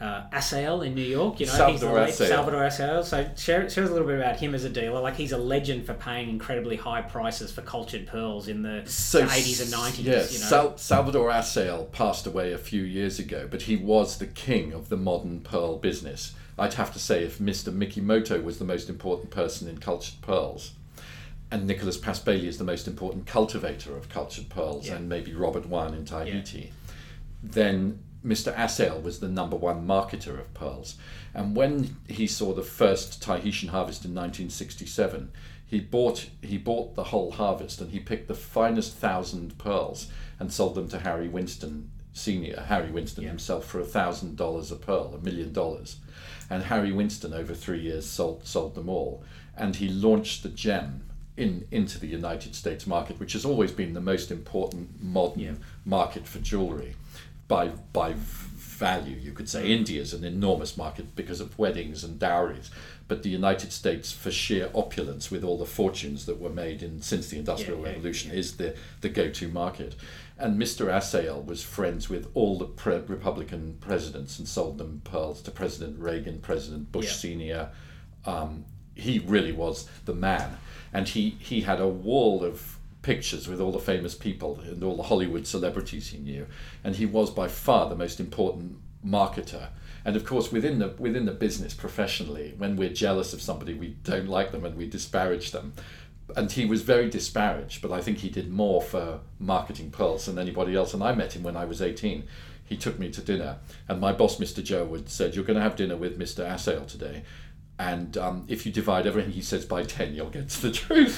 Uh, Asael in New York, you know, Salvador he's Asael. Salvador Asael. So share, share us a little bit about him as a dealer. Like, he's a legend for paying incredibly high prices for cultured pearls in the, so, the eighties and nineties. Yeah, you know? Sal- Salvador Asael passed away a few years ago, but he was the king of the modern pearl business. I'd have to say, if Mister Mikimoto was the most important person in cultured pearls, and Nicholas Paspaley is the most important cultivator of cultured pearls, yeah. and maybe Robert Wan in Tahiti, yeah. then Mister Asael was the number one marketer of pearls. And when he saw the first Tahitian harvest in nineteen sixty-seven, he bought he bought the whole harvest, and he picked the finest thousand pearls and sold them to Harry Winston Senior, Harry Winston yeah. himself, for a thousand dollars a pearl, a million dollars. And Harry Winston, over three years, sold sold them all. And he launched the gem in into the United States market, which has always been the most important modern yeah. market for jewellery. By by value, you could say India is an enormous market because of weddings and dowries, but the United States, for sheer opulence, with all the fortunes that were made in since the Industrial yeah, yeah, Revolution, yeah. is the, the go-to market. And Mister Asael was friends with all the pre- Republican presidents and sold them pearls to President Reagan, President Bush yeah. Senior. Um, he really was the man, and he, he had a wall of pictures with all the famous people and all the Hollywood celebrities he knew, and he was by far the most important marketer. And of course, within the within the business professionally, when we're jealous of somebody, we don't like them and we disparage them. And he was very disparaged, but I think he did more for marketing pearls than anybody else. And I met him when I was eighteen. He took me to dinner, and my boss, Mister Jerwood, said, "You're going to have dinner with Mister Asael today. And um, if you divide everything he says by ten, you'll get to the truth."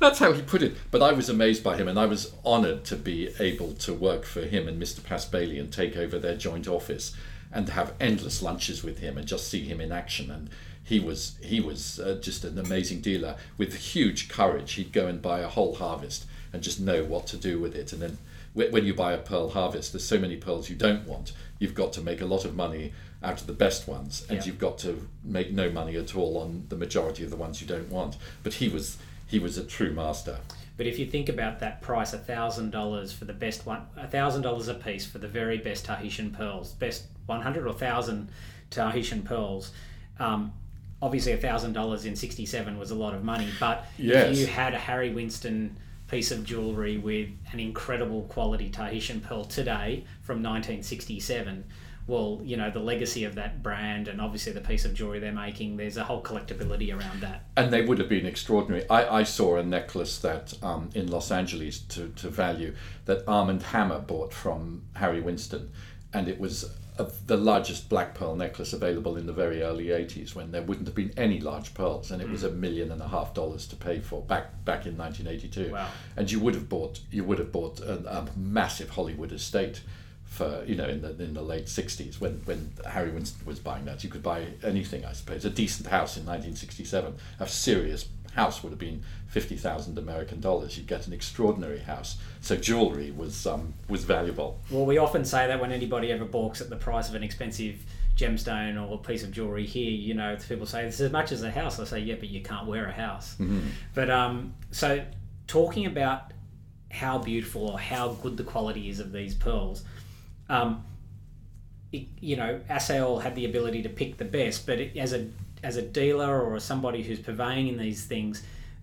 That's how he put it. But I was amazed by him, and I was honoured to be able to work for him and Mister Paspaley and take over their joint office and have endless lunches with him and just see him in action. And he was he was uh, just an amazing dealer with huge courage. He'd go and buy a whole harvest and just know what to do with it. And then when you buy a pearl harvest, there's so many pearls you don't want. You've got to make a lot of money out of the best ones, and yeah. you've got to make no money at all on the majority of the ones you don't want. But he was he was a true master. But if you think about that price, a thousand dollars for the best one, a thousand dollars a piece for the very best Tahitian pearls, best one hundred or thousand Tahitian pearls. Um, obviously, a thousand dollars in sixty-seven was a lot of money. But yes. if you had a Harry Winston piece of jewellery with an incredible quality Tahitian pearl today from nineteen sixty-seven, well, you know, the legacy of that brand and obviously the piece of jewellery they're making, there's a whole collectability around that. And they would have been extraordinary. I, I saw a necklace that um, in Los Angeles to, to value that Armand Hammer bought from Harry Winston, and it was a, the largest black pearl necklace available in the very early eighties when there wouldn't have been any large pearls, and it mm. was a million and a half dollars to pay for back back in nineteen eighty-two. Wow. And you would have bought you would have bought a, a massive Hollywood estate for, you know, in the in the late sixties when, when Harry Winston was buying that. You could buy anything, I suppose. A decent house in nineteen sixty-seven, a serious house would have been fifty thousand American dollars. You'd get an extraordinary house. So jewellery was um, was valuable. Well, we often say that when anybody ever balks at the price of an expensive gemstone or piece of jewellery here, you know, people say, this is as much as a house. I say, yeah, but you can't wear a house. Mm-hmm. But um, so talking about how beautiful or how good the quality is of these pearls, Um, it, you know, Assaol had the ability to pick the best, but it, as a as a dealer or as somebody who's purveying in these things,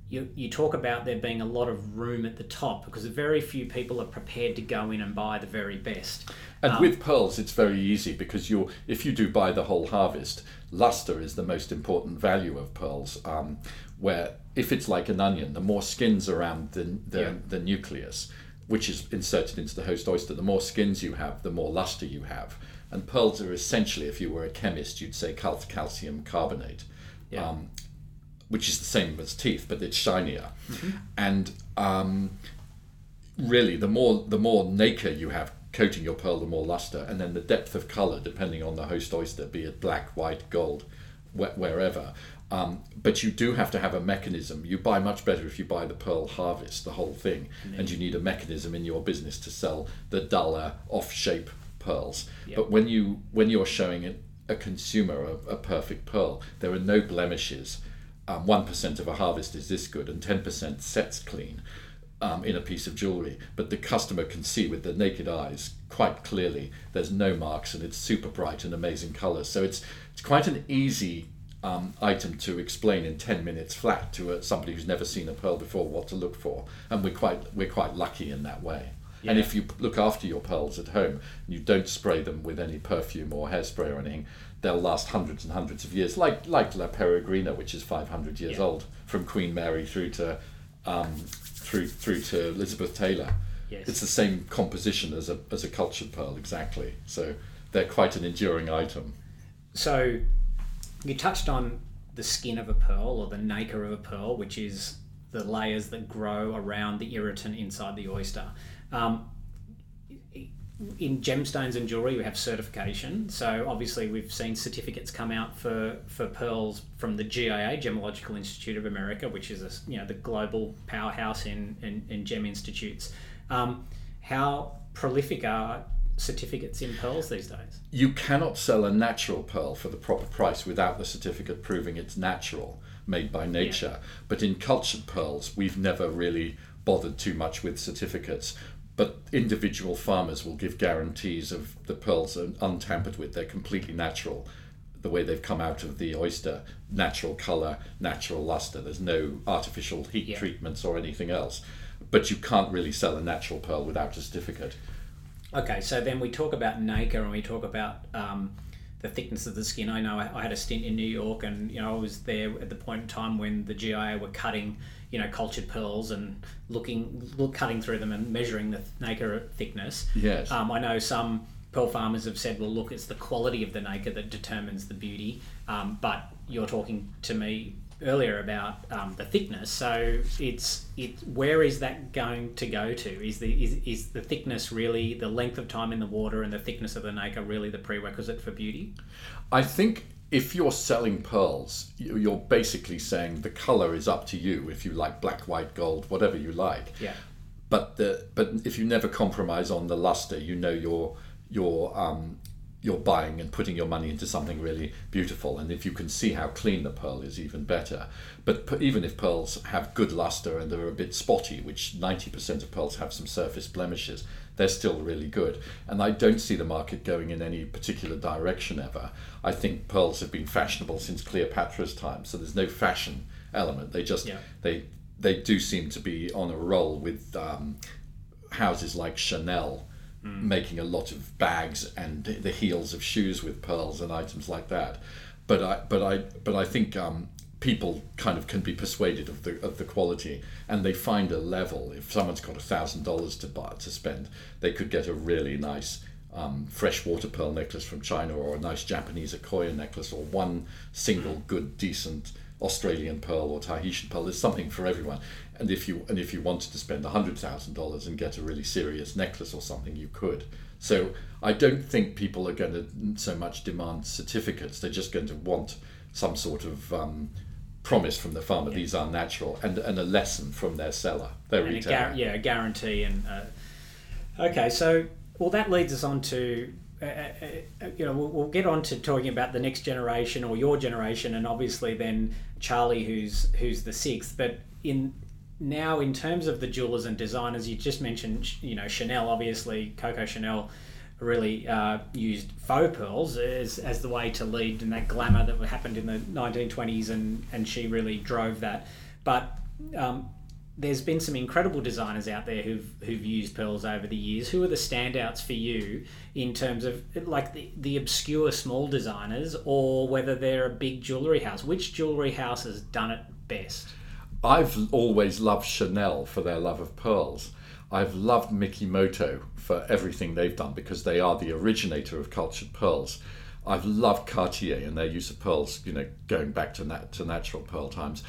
you you talk about there being a lot of room at the top because very few people are prepared to go in and buy the very best. And um, with pearls, it's very easy because you if you do buy the whole harvest, luster is the most important value of pearls. Um, where if it's like an onion, the more skins around the the, yeah. the nucleus, which is inserted into the host oyster, the more skins you have, the more luster you have. And pearls are essentially, if you were a chemist, you'd say cal- calcium carbonate, yeah. um, which is the same as teeth, but it's shinier. Mm-hmm. And um, really, the more the more nacre you have coating your pearl, the more luster. And then the depth of color, depending on the host oyster, be it black, white, gold, wh- wherever. Um, but you do have to have a mechanism. You buy much better if you buy the pearl harvest, the whole thing, mm-hmm. and you need a mechanism in your business to sell the duller, off-shape pearls. Yep. But when you when you're showing a, a consumer a, a perfect pearl, there are no blemishes. Um, one percent of a harvest is this good, and ten percent sets clean um, in a piece of jewellery. But the customer can see with their naked eyes quite clearly. There's no marks, and it's super bright and amazing colours. So it's it's quite an easy Um, item to explain in ten minutes flat to a, somebody who's never seen a pearl before what to look for, and we're quite we're quite lucky in that way. Yeah. And if you look after your pearls at home and you don't spray them with any perfume or hairspray or anything, they'll last hundreds and hundreds of years, like like La Peregrina, which is five hundred years yeah. old, from Queen Mary through to um, through through to Elizabeth Taylor. Yes. It's the same composition as a as a cultured pearl exactly. So they're quite an enduring item. So you touched on the skin of a pearl or the nacre of a pearl, which is the layers that grow around the irritant inside the oyster. Um, in gemstones and jewellery, we have certification. So obviously we've seen certificates come out for, for pearls from the G I A, Gemological Institute of America, which is a, you know, the global powerhouse in, in, in gem institutes. Um, how prolific are certificates in pearls these days? You cannot sell a natural pearl for the proper price without the certificate proving it's natural, made by nature. Yeah. But in cultured pearls, we've never really bothered too much with certificates. But individual farmers will give guarantees of the pearls are untampered with. They're completely natural, the way they've come out of the oyster, natural colour, natural lustre. There's no artificial heat yeah. treatments or anything else. But you can't really sell a natural pearl without a certificate. Okay, so then we talk about nacre and we talk about um, the thickness of the skin. I know I had a stint in New York, and you know I was there at the point in time when the G I A were cutting, you know, cultured pearls and looking, look, cutting through them and measuring the nacre thickness. Yes. Um, I know some pearl farmers have said, well, look, it's the quality of the nacre that determines the beauty. Um, but you're talking to me earlier about um, the thickness, so it's it. Where is that going to go to? Is the is, is the thickness really the length of time in the water and the thickness of the nacre really the prerequisite for beauty? I think if you're selling pearls, you're basically saying the colour is up to you. If you like black, white, gold, whatever you like. Yeah. But the but if you never compromise on the lustre, you know you're you're um. you're buying and putting your money into something really beautiful. And if you can see how clean the pearl is, even better. But per, even if pearls have good luster and they're a bit spotty, which ninety percent of pearls have some surface blemishes, they're still really good. And I don't see the market going in any particular direction ever. I think pearls have been fashionable since Cleopatra's time, so there's no fashion element. They just, yeah. they they do seem to be on a roll with um, houses like Chanel mm. making a lot of bags and the heels of shoes with pearls and items like that. But I, but I, but I think um, people kind of can be persuaded of the of the quality, and they find a level. If someone's got a thousand dollars to buy to spend, they could get a really nice um, freshwater pearl necklace from China, or a nice Japanese Akoya necklace, or one single good decent Australian pearl or Tahitian pearl. There's something for everyone. And if you and if you wanted to spend a hundred thousand dollars and get a really serious necklace or something, you could. So I don't think people are going to so much demand certificates. They're just going to want some sort of um, promise from the farmer. Yeah. These are natural, and and a lesson from their seller, their and retailer. A gar- yeah, a guarantee. And uh, okay, so well, that leads us on to. Uh, you know, we'll get on to talking about the next generation, or your generation, and obviously then Charlie, who's who's the sixth. But in now, in terms of the jewelers and designers, you just mentioned, you know, Chanel. Obviously, Coco Chanel really uh, used faux pearls as as the way to lead, and that glamour that happened in the nineteen twenties, and and she really drove that. But um, there's been some incredible designers out there who've who've used pearls over the years. Who are the standouts for you in terms of like the, the obscure small designers, or whether they're a big jewellery house? Which jewellery house has done it best? I've always loved Chanel for their love of pearls. I've loved Mikimoto for everything they've done, because they are the originator of cultured pearls. I've loved Cartier and their use of pearls, you know, going back to nat- to natural pearl times.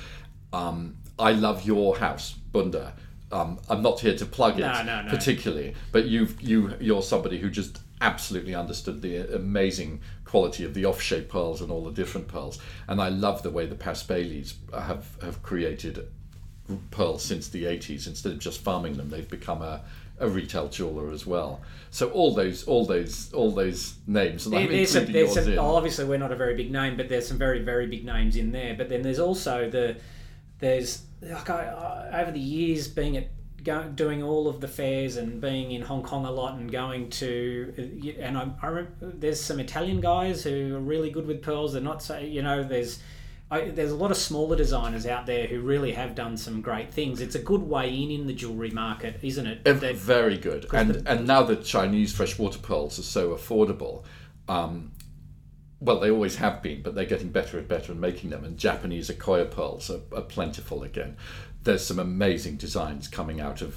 Um, I love your house, Bunda. Um, I'm not here to plug it no, no, no. particularly, but you've, you, you're somebody who just absolutely understood the amazing quality of the off-shape pearls and all the different pearls. And I love the way the Paspaleys have, have created pearls since the eighties. Instead of just farming them, they've become a, a retail jeweler as well. So all those, all those, all those names. And there, I'm there's including some, there's yours some, in. Obviously, we're not a very big name, but there's some very, very big names in there. But then there's also the... There's like I, I, over the years being at go, doing all of the fairs and being in Hong Kong a lot and going to and I, I remember there's some Italian guys who are really good with pearls. They're not so you know there's I, there's a lot of smaller designers out there who really have done some great things. It's a good way in in the jewellery market, isn't it? They're, very good. And the, and now the Chinese freshwater pearls are so affordable. Um, Well, they always have been, but they're getting better and better and making them. And Japanese Akoya pearls are, are plentiful again. There's some amazing designs coming out of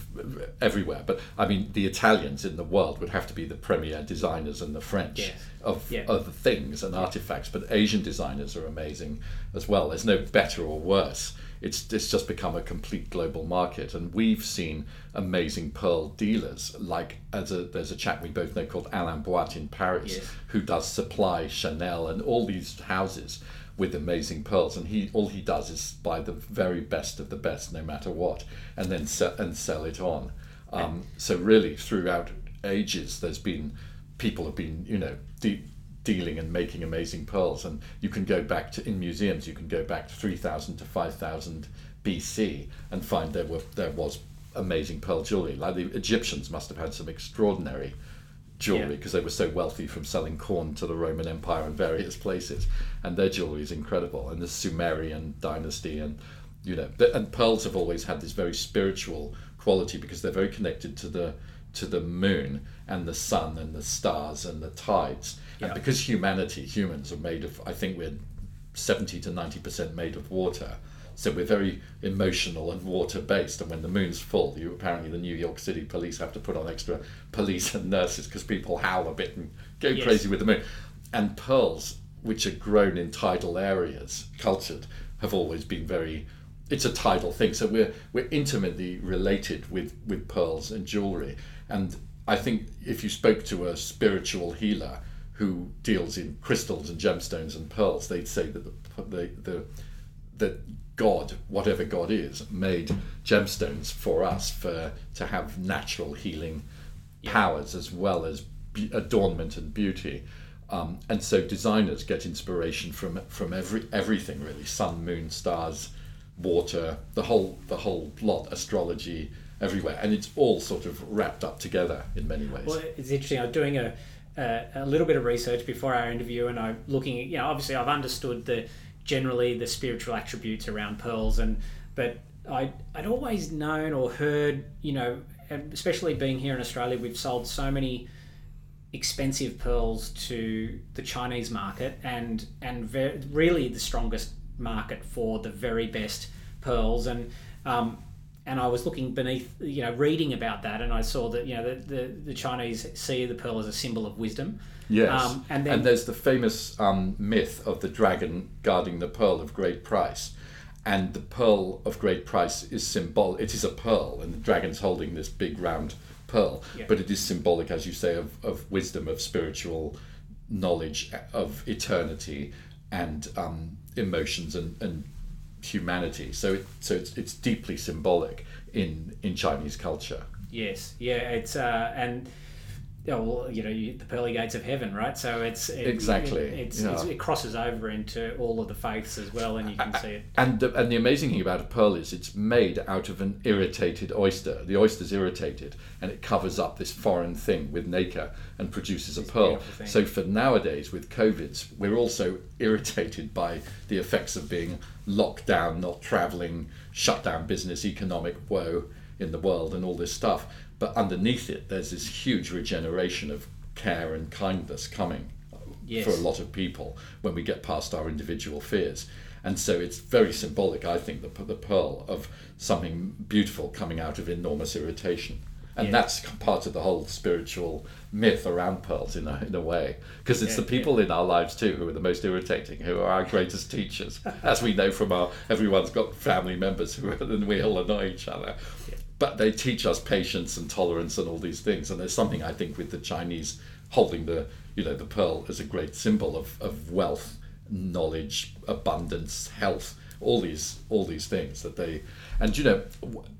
everywhere. But I mean, the Italians in the world would have to be the premier designers, and the French yes. of yeah. other things and artifacts. But Asian designers are amazing as well. There's no better or worse. It's it's just become a complete global market, and we've seen amazing pearl dealers. Like as a there's a chap we both know called Alain Boite in Paris, yes. who does supply Chanel and all these houses with amazing pearls, and he all he does is buy the very best of the best, no matter what, and then se- and sell it on. Um, so really, throughout ages, there's been people have been you know deep. dealing and making amazing pearls, and you can go back to in museums you can go back to three thousand to five thousand B C and find there were there was amazing pearl jewelry. Like the Egyptians must have had some extraordinary jewelry because yeah. they were so wealthy from selling corn to the Roman Empire and various places, and their jewelry is incredible. And the Sumerian dynasty, and you know the, and pearls have always had this very spiritual quality because they're very connected to the to the moon and the sun and the stars and the tides. Yeah. And because humanity, humans are made of, I think we're seventy to ninety percent made of water. So we're very emotional and water-based. And when the moon's full, you apparently the New York City police have to put on extra police and nurses because people howl a bit and go yes. crazy with the moon. And pearls, which are grown in tidal areas, cultured, have always been very, it's a tidal thing. So we're we're intimately related with, with pearls and jewellery. And I think if you spoke to a spiritual healer who deals in crystals and gemstones and pearls, they'd say that the, the, the that God, whatever God is, made gemstones for us for to have natural healing powers as well as be- adornment and beauty. Um, and so designers get inspiration from from every everything really: sun, moon, stars, water, the whole the whole lot, astrology, everywhere, and it's all sort of wrapped up together in many ways. Well, it's interesting. I'm doing a Uh, a little bit of research before our interview, and I'm looking at, you know, obviously I've understood the generally the spiritual attributes around pearls, and but I, I'd always known or heard, you know, especially being here in Australia, we've sold so many expensive pearls to the Chinese market, and and ver- really the strongest market for the very best pearls. And um, and I was looking beneath, you know, reading about that, and I saw that, you know, the, the, the Chinese see the pearl as a symbol of wisdom. Yes, um, and, then, and there's the famous um, myth of the dragon guarding the pearl of great price. And the pearl of great price is symbolic. It is a pearl, and the dragon's holding this big round pearl. Yeah. But it is symbolic, as you say, of, of wisdom, of spiritual knowledge, of eternity, and um, emotions and, and humanity. So, it, so it's it's deeply symbolic in, in Chinese culture. Yes, yeah, it's uh, and yeah, well, you know, you, the pearly gates of heaven, right? So it's it, exactly it, it's, yeah. it's, it crosses over into all of the faiths as well, and you can a, see it. And the, and the amazing thing about a pearl is it's made out of an irritated oyster. The oyster's irritated, and it covers up this foreign thing with nacre and produces it's a pearl. So for nowadays, with COVID, we're also irritated by the effects of being locked down, not travelling, shut down business, economic woe in the world, and all this stuff. But underneath it, there's this huge regeneration of care and kindness coming yes. for a lot of people when we get past our individual fears. And so it's very symbolic, I think, the, the pearl, of something beautiful coming out of enormous irritation. And yes. that's part of the whole spiritual myth around pearls in a, in a way. Because it's yeah, the people yeah. in our lives too who are the most irritating, who are our greatest teachers. As we know from our, everyone's got family members who are, and we all annoy each other. Yeah. But they teach us patience and tolerance and all these things. And there's something, I think, with the Chinese holding the, you know, the pearl as a great symbol of, of wealth, knowledge, abundance, health, all these all these things that they... And, you know,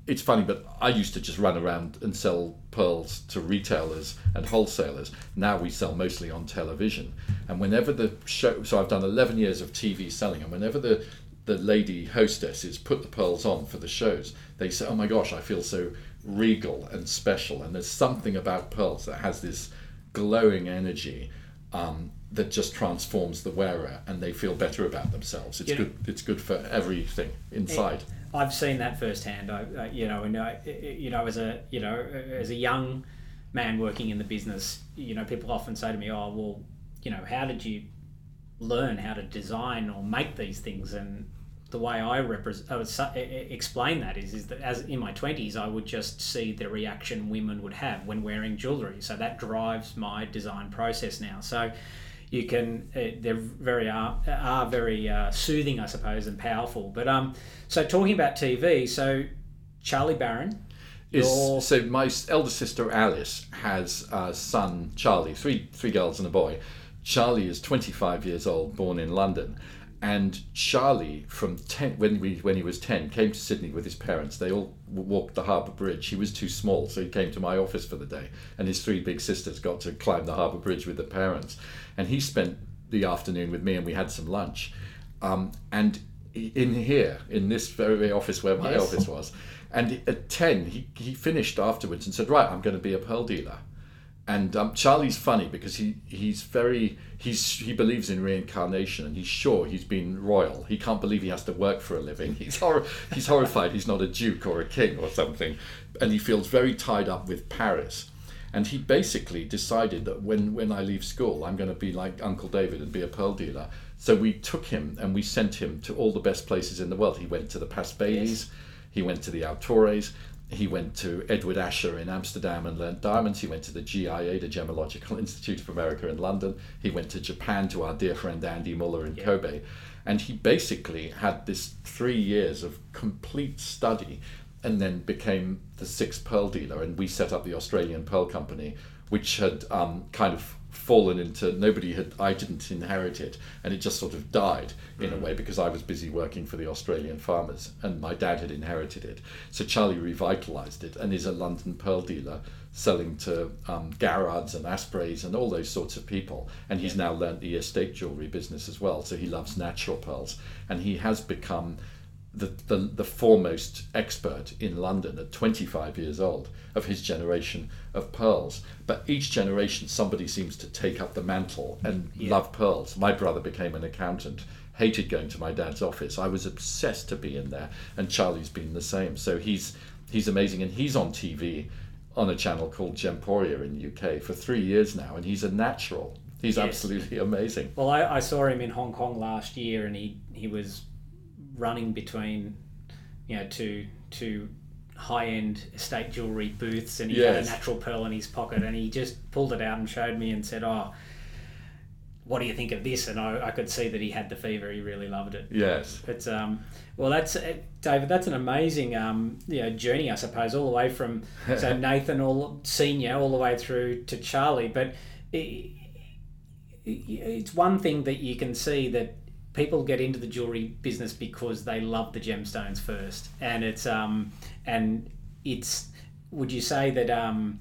it's funny, but I used to just run around and sell pearls to retailers and wholesalers. Now we sell mostly on television. And whenever the show... So I've done eleven years of T V selling, and whenever the... the lady hostesses put the pearls on for the shows, they say, oh my gosh, I feel so regal and special. And there's something about pearls that has this glowing energy um, that just transforms the wearer, and they feel better about themselves. It's you good know, it's good for everything inside. I've seen that firsthand. I, uh, you know, and I, you know, as a, you know, as a young man working in the business, you know, people often say to me, oh, well, you know, how did you learn how to design or make these things? And the way I represent, I would su- explain that is, is that as in my twenties, I would just see the reaction women would have when wearing jewellery. So that drives my design process now. So you can, uh, they're very are, are very uh, soothing, I suppose, and powerful. But um, so talking about T V, so Charlie Barron. Is, so my elder sister Alice has a son, Charlie, three three girls and a boy. Charlie is twenty-five years old, born in London. And Charlie, from ten, when we when he was ten, came to Sydney with his parents. They all walked the Harbour Bridge. He was too small, so he came to my office for the day. And his three big sisters got to climb the Harbour Bridge with the parents. And he spent the afternoon with me, and we had some lunch. Um, and in here, in this very office where my yes. office was. And at ten, he, he finished afterwards and said, right, I'm going to be a pearl dealer. And um, Charlie's funny because he, he's very, he's he believes in reincarnation, and he's sure he's been royal. He can't believe he has to work for a living. He's hor- he's horrified he's not a duke or a king or something. And he feels very tied up with Paris. And he basically decided that when, when I leave school, I'm going to be like Uncle David and be a pearl dealer. So we took him and we sent him to all the best places in the world. He went to the Paspaleys, yes. he went to the Altores. He went to Edward Asher in Amsterdam and learnt diamonds. He went to the G I A, the Gemmological Institute of America in London. He went to Japan to our dear friend Andy Muller in yeah. Kobe. And he basically had this three years of complete study, and then became the sixth pearl dealer. And we set up the Australian Pearl Company, which had um, kind of fallen into, nobody had, I didn't inherit it, and it just sort of died in mm-hmm. a way, because I was busy working for the Australian farmers and my dad had inherited it. So Charlie revitalized it and is a London pearl dealer selling to um, Garrards and Aspreys and all those sorts of people. And he's yeah. now learned the estate jewelry business as well. So he loves natural pearls, and he has become the, the, the foremost expert in London at twenty-five years old of his generation of pearls. But each generation, somebody seems to take up the mantle and yeah. love pearls. My brother became an accountant hated going to my dad's office. I was obsessed to be in there, and Charlie's been the same. So he's he's amazing, and he's on T V on a channel called Gemporia in the U K for three years now, and he's a natural. He's yes. absolutely amazing. Well, I, I saw him in Hong Kong last year, and he, he was running between, you know, two two high-end estate jewellery booths, and he yes. had a natural pearl in his pocket, and he just pulled it out and showed me and said, oh, what do you think of this? And I, I could see that he had the fever. He really loved it. Yes. It's um. Well, that's uh, David. That's an amazing um. You know, journey, I suppose, all the way from so Nathan all senior all the way through to Charlie. But it, it, it's one thing that you can see that people get into the jewelry business because they love the gemstones first, and it's um and it's. Would you say that um?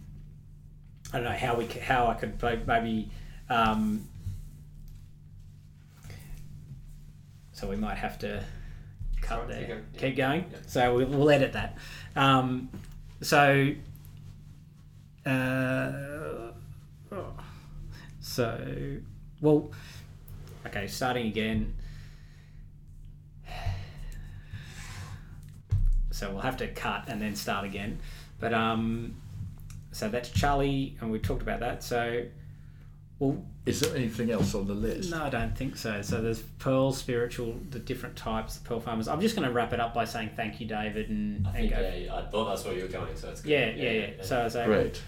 I don't know how we how I could maybe um. So we might have to cut Sorry, there. Keep going. Yeah. Keep going. Yeah. So we, we'll edit that. Um, so, uh, oh. so well, okay. Starting again. So we'll have to cut and then start again. But um, so that's Charlie, and we talked about that. So. Well, is there anything else on the list? No, I don't think so. So there's pearl, spiritual, the different types, the pearl farmers. I'm just going to wrap it up by saying thank you, David. And, I, and think, go. Yeah, I thought that's where you were going, so it's good. Yeah, yeah, yeah. yeah. yeah. So I was like, great.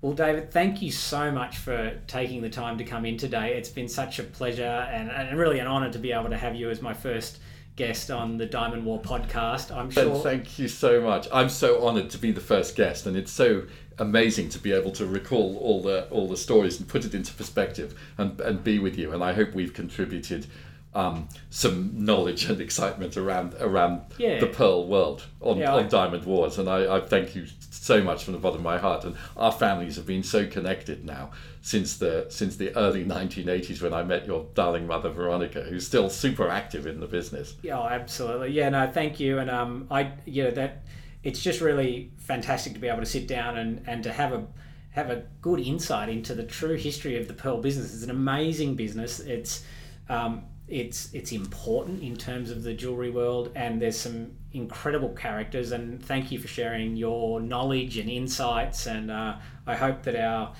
Well, David, thank you so much for taking the time to come in today. It's been such a pleasure and, and really an honour to be able to have you as my first guest on the Diamond War podcast. I'm sure. Thank you so much. I'm so honoured to be the first guest, and it's so amazing to be able to recall all the all the stories and put it into perspective and and be with you. And I hope we've contributed um, some knowledge and excitement around around yeah. the Pearl world on, yeah, on I... Diamond Wars. And I, I thank you so much from the bottom of my heart. And our families have been so connected now since the since the early nineteen eighties when I met your darling mother Veronica, who's still super active in the business. Yeah, oh, absolutely. Yeah, no, thank you. And um, I you know that it's just really fantastic to be able to sit down and, and to have a have a good insight into the true history of the pearl business. It's an amazing business. It's um, it's it's important in terms of the jewellery world, and there's some incredible characters. And thank you for sharing your knowledge and insights. And uh, I hope that our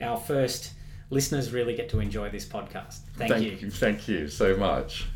our first listeners really get to enjoy this podcast. Thank, thank you. you. Thank you so much.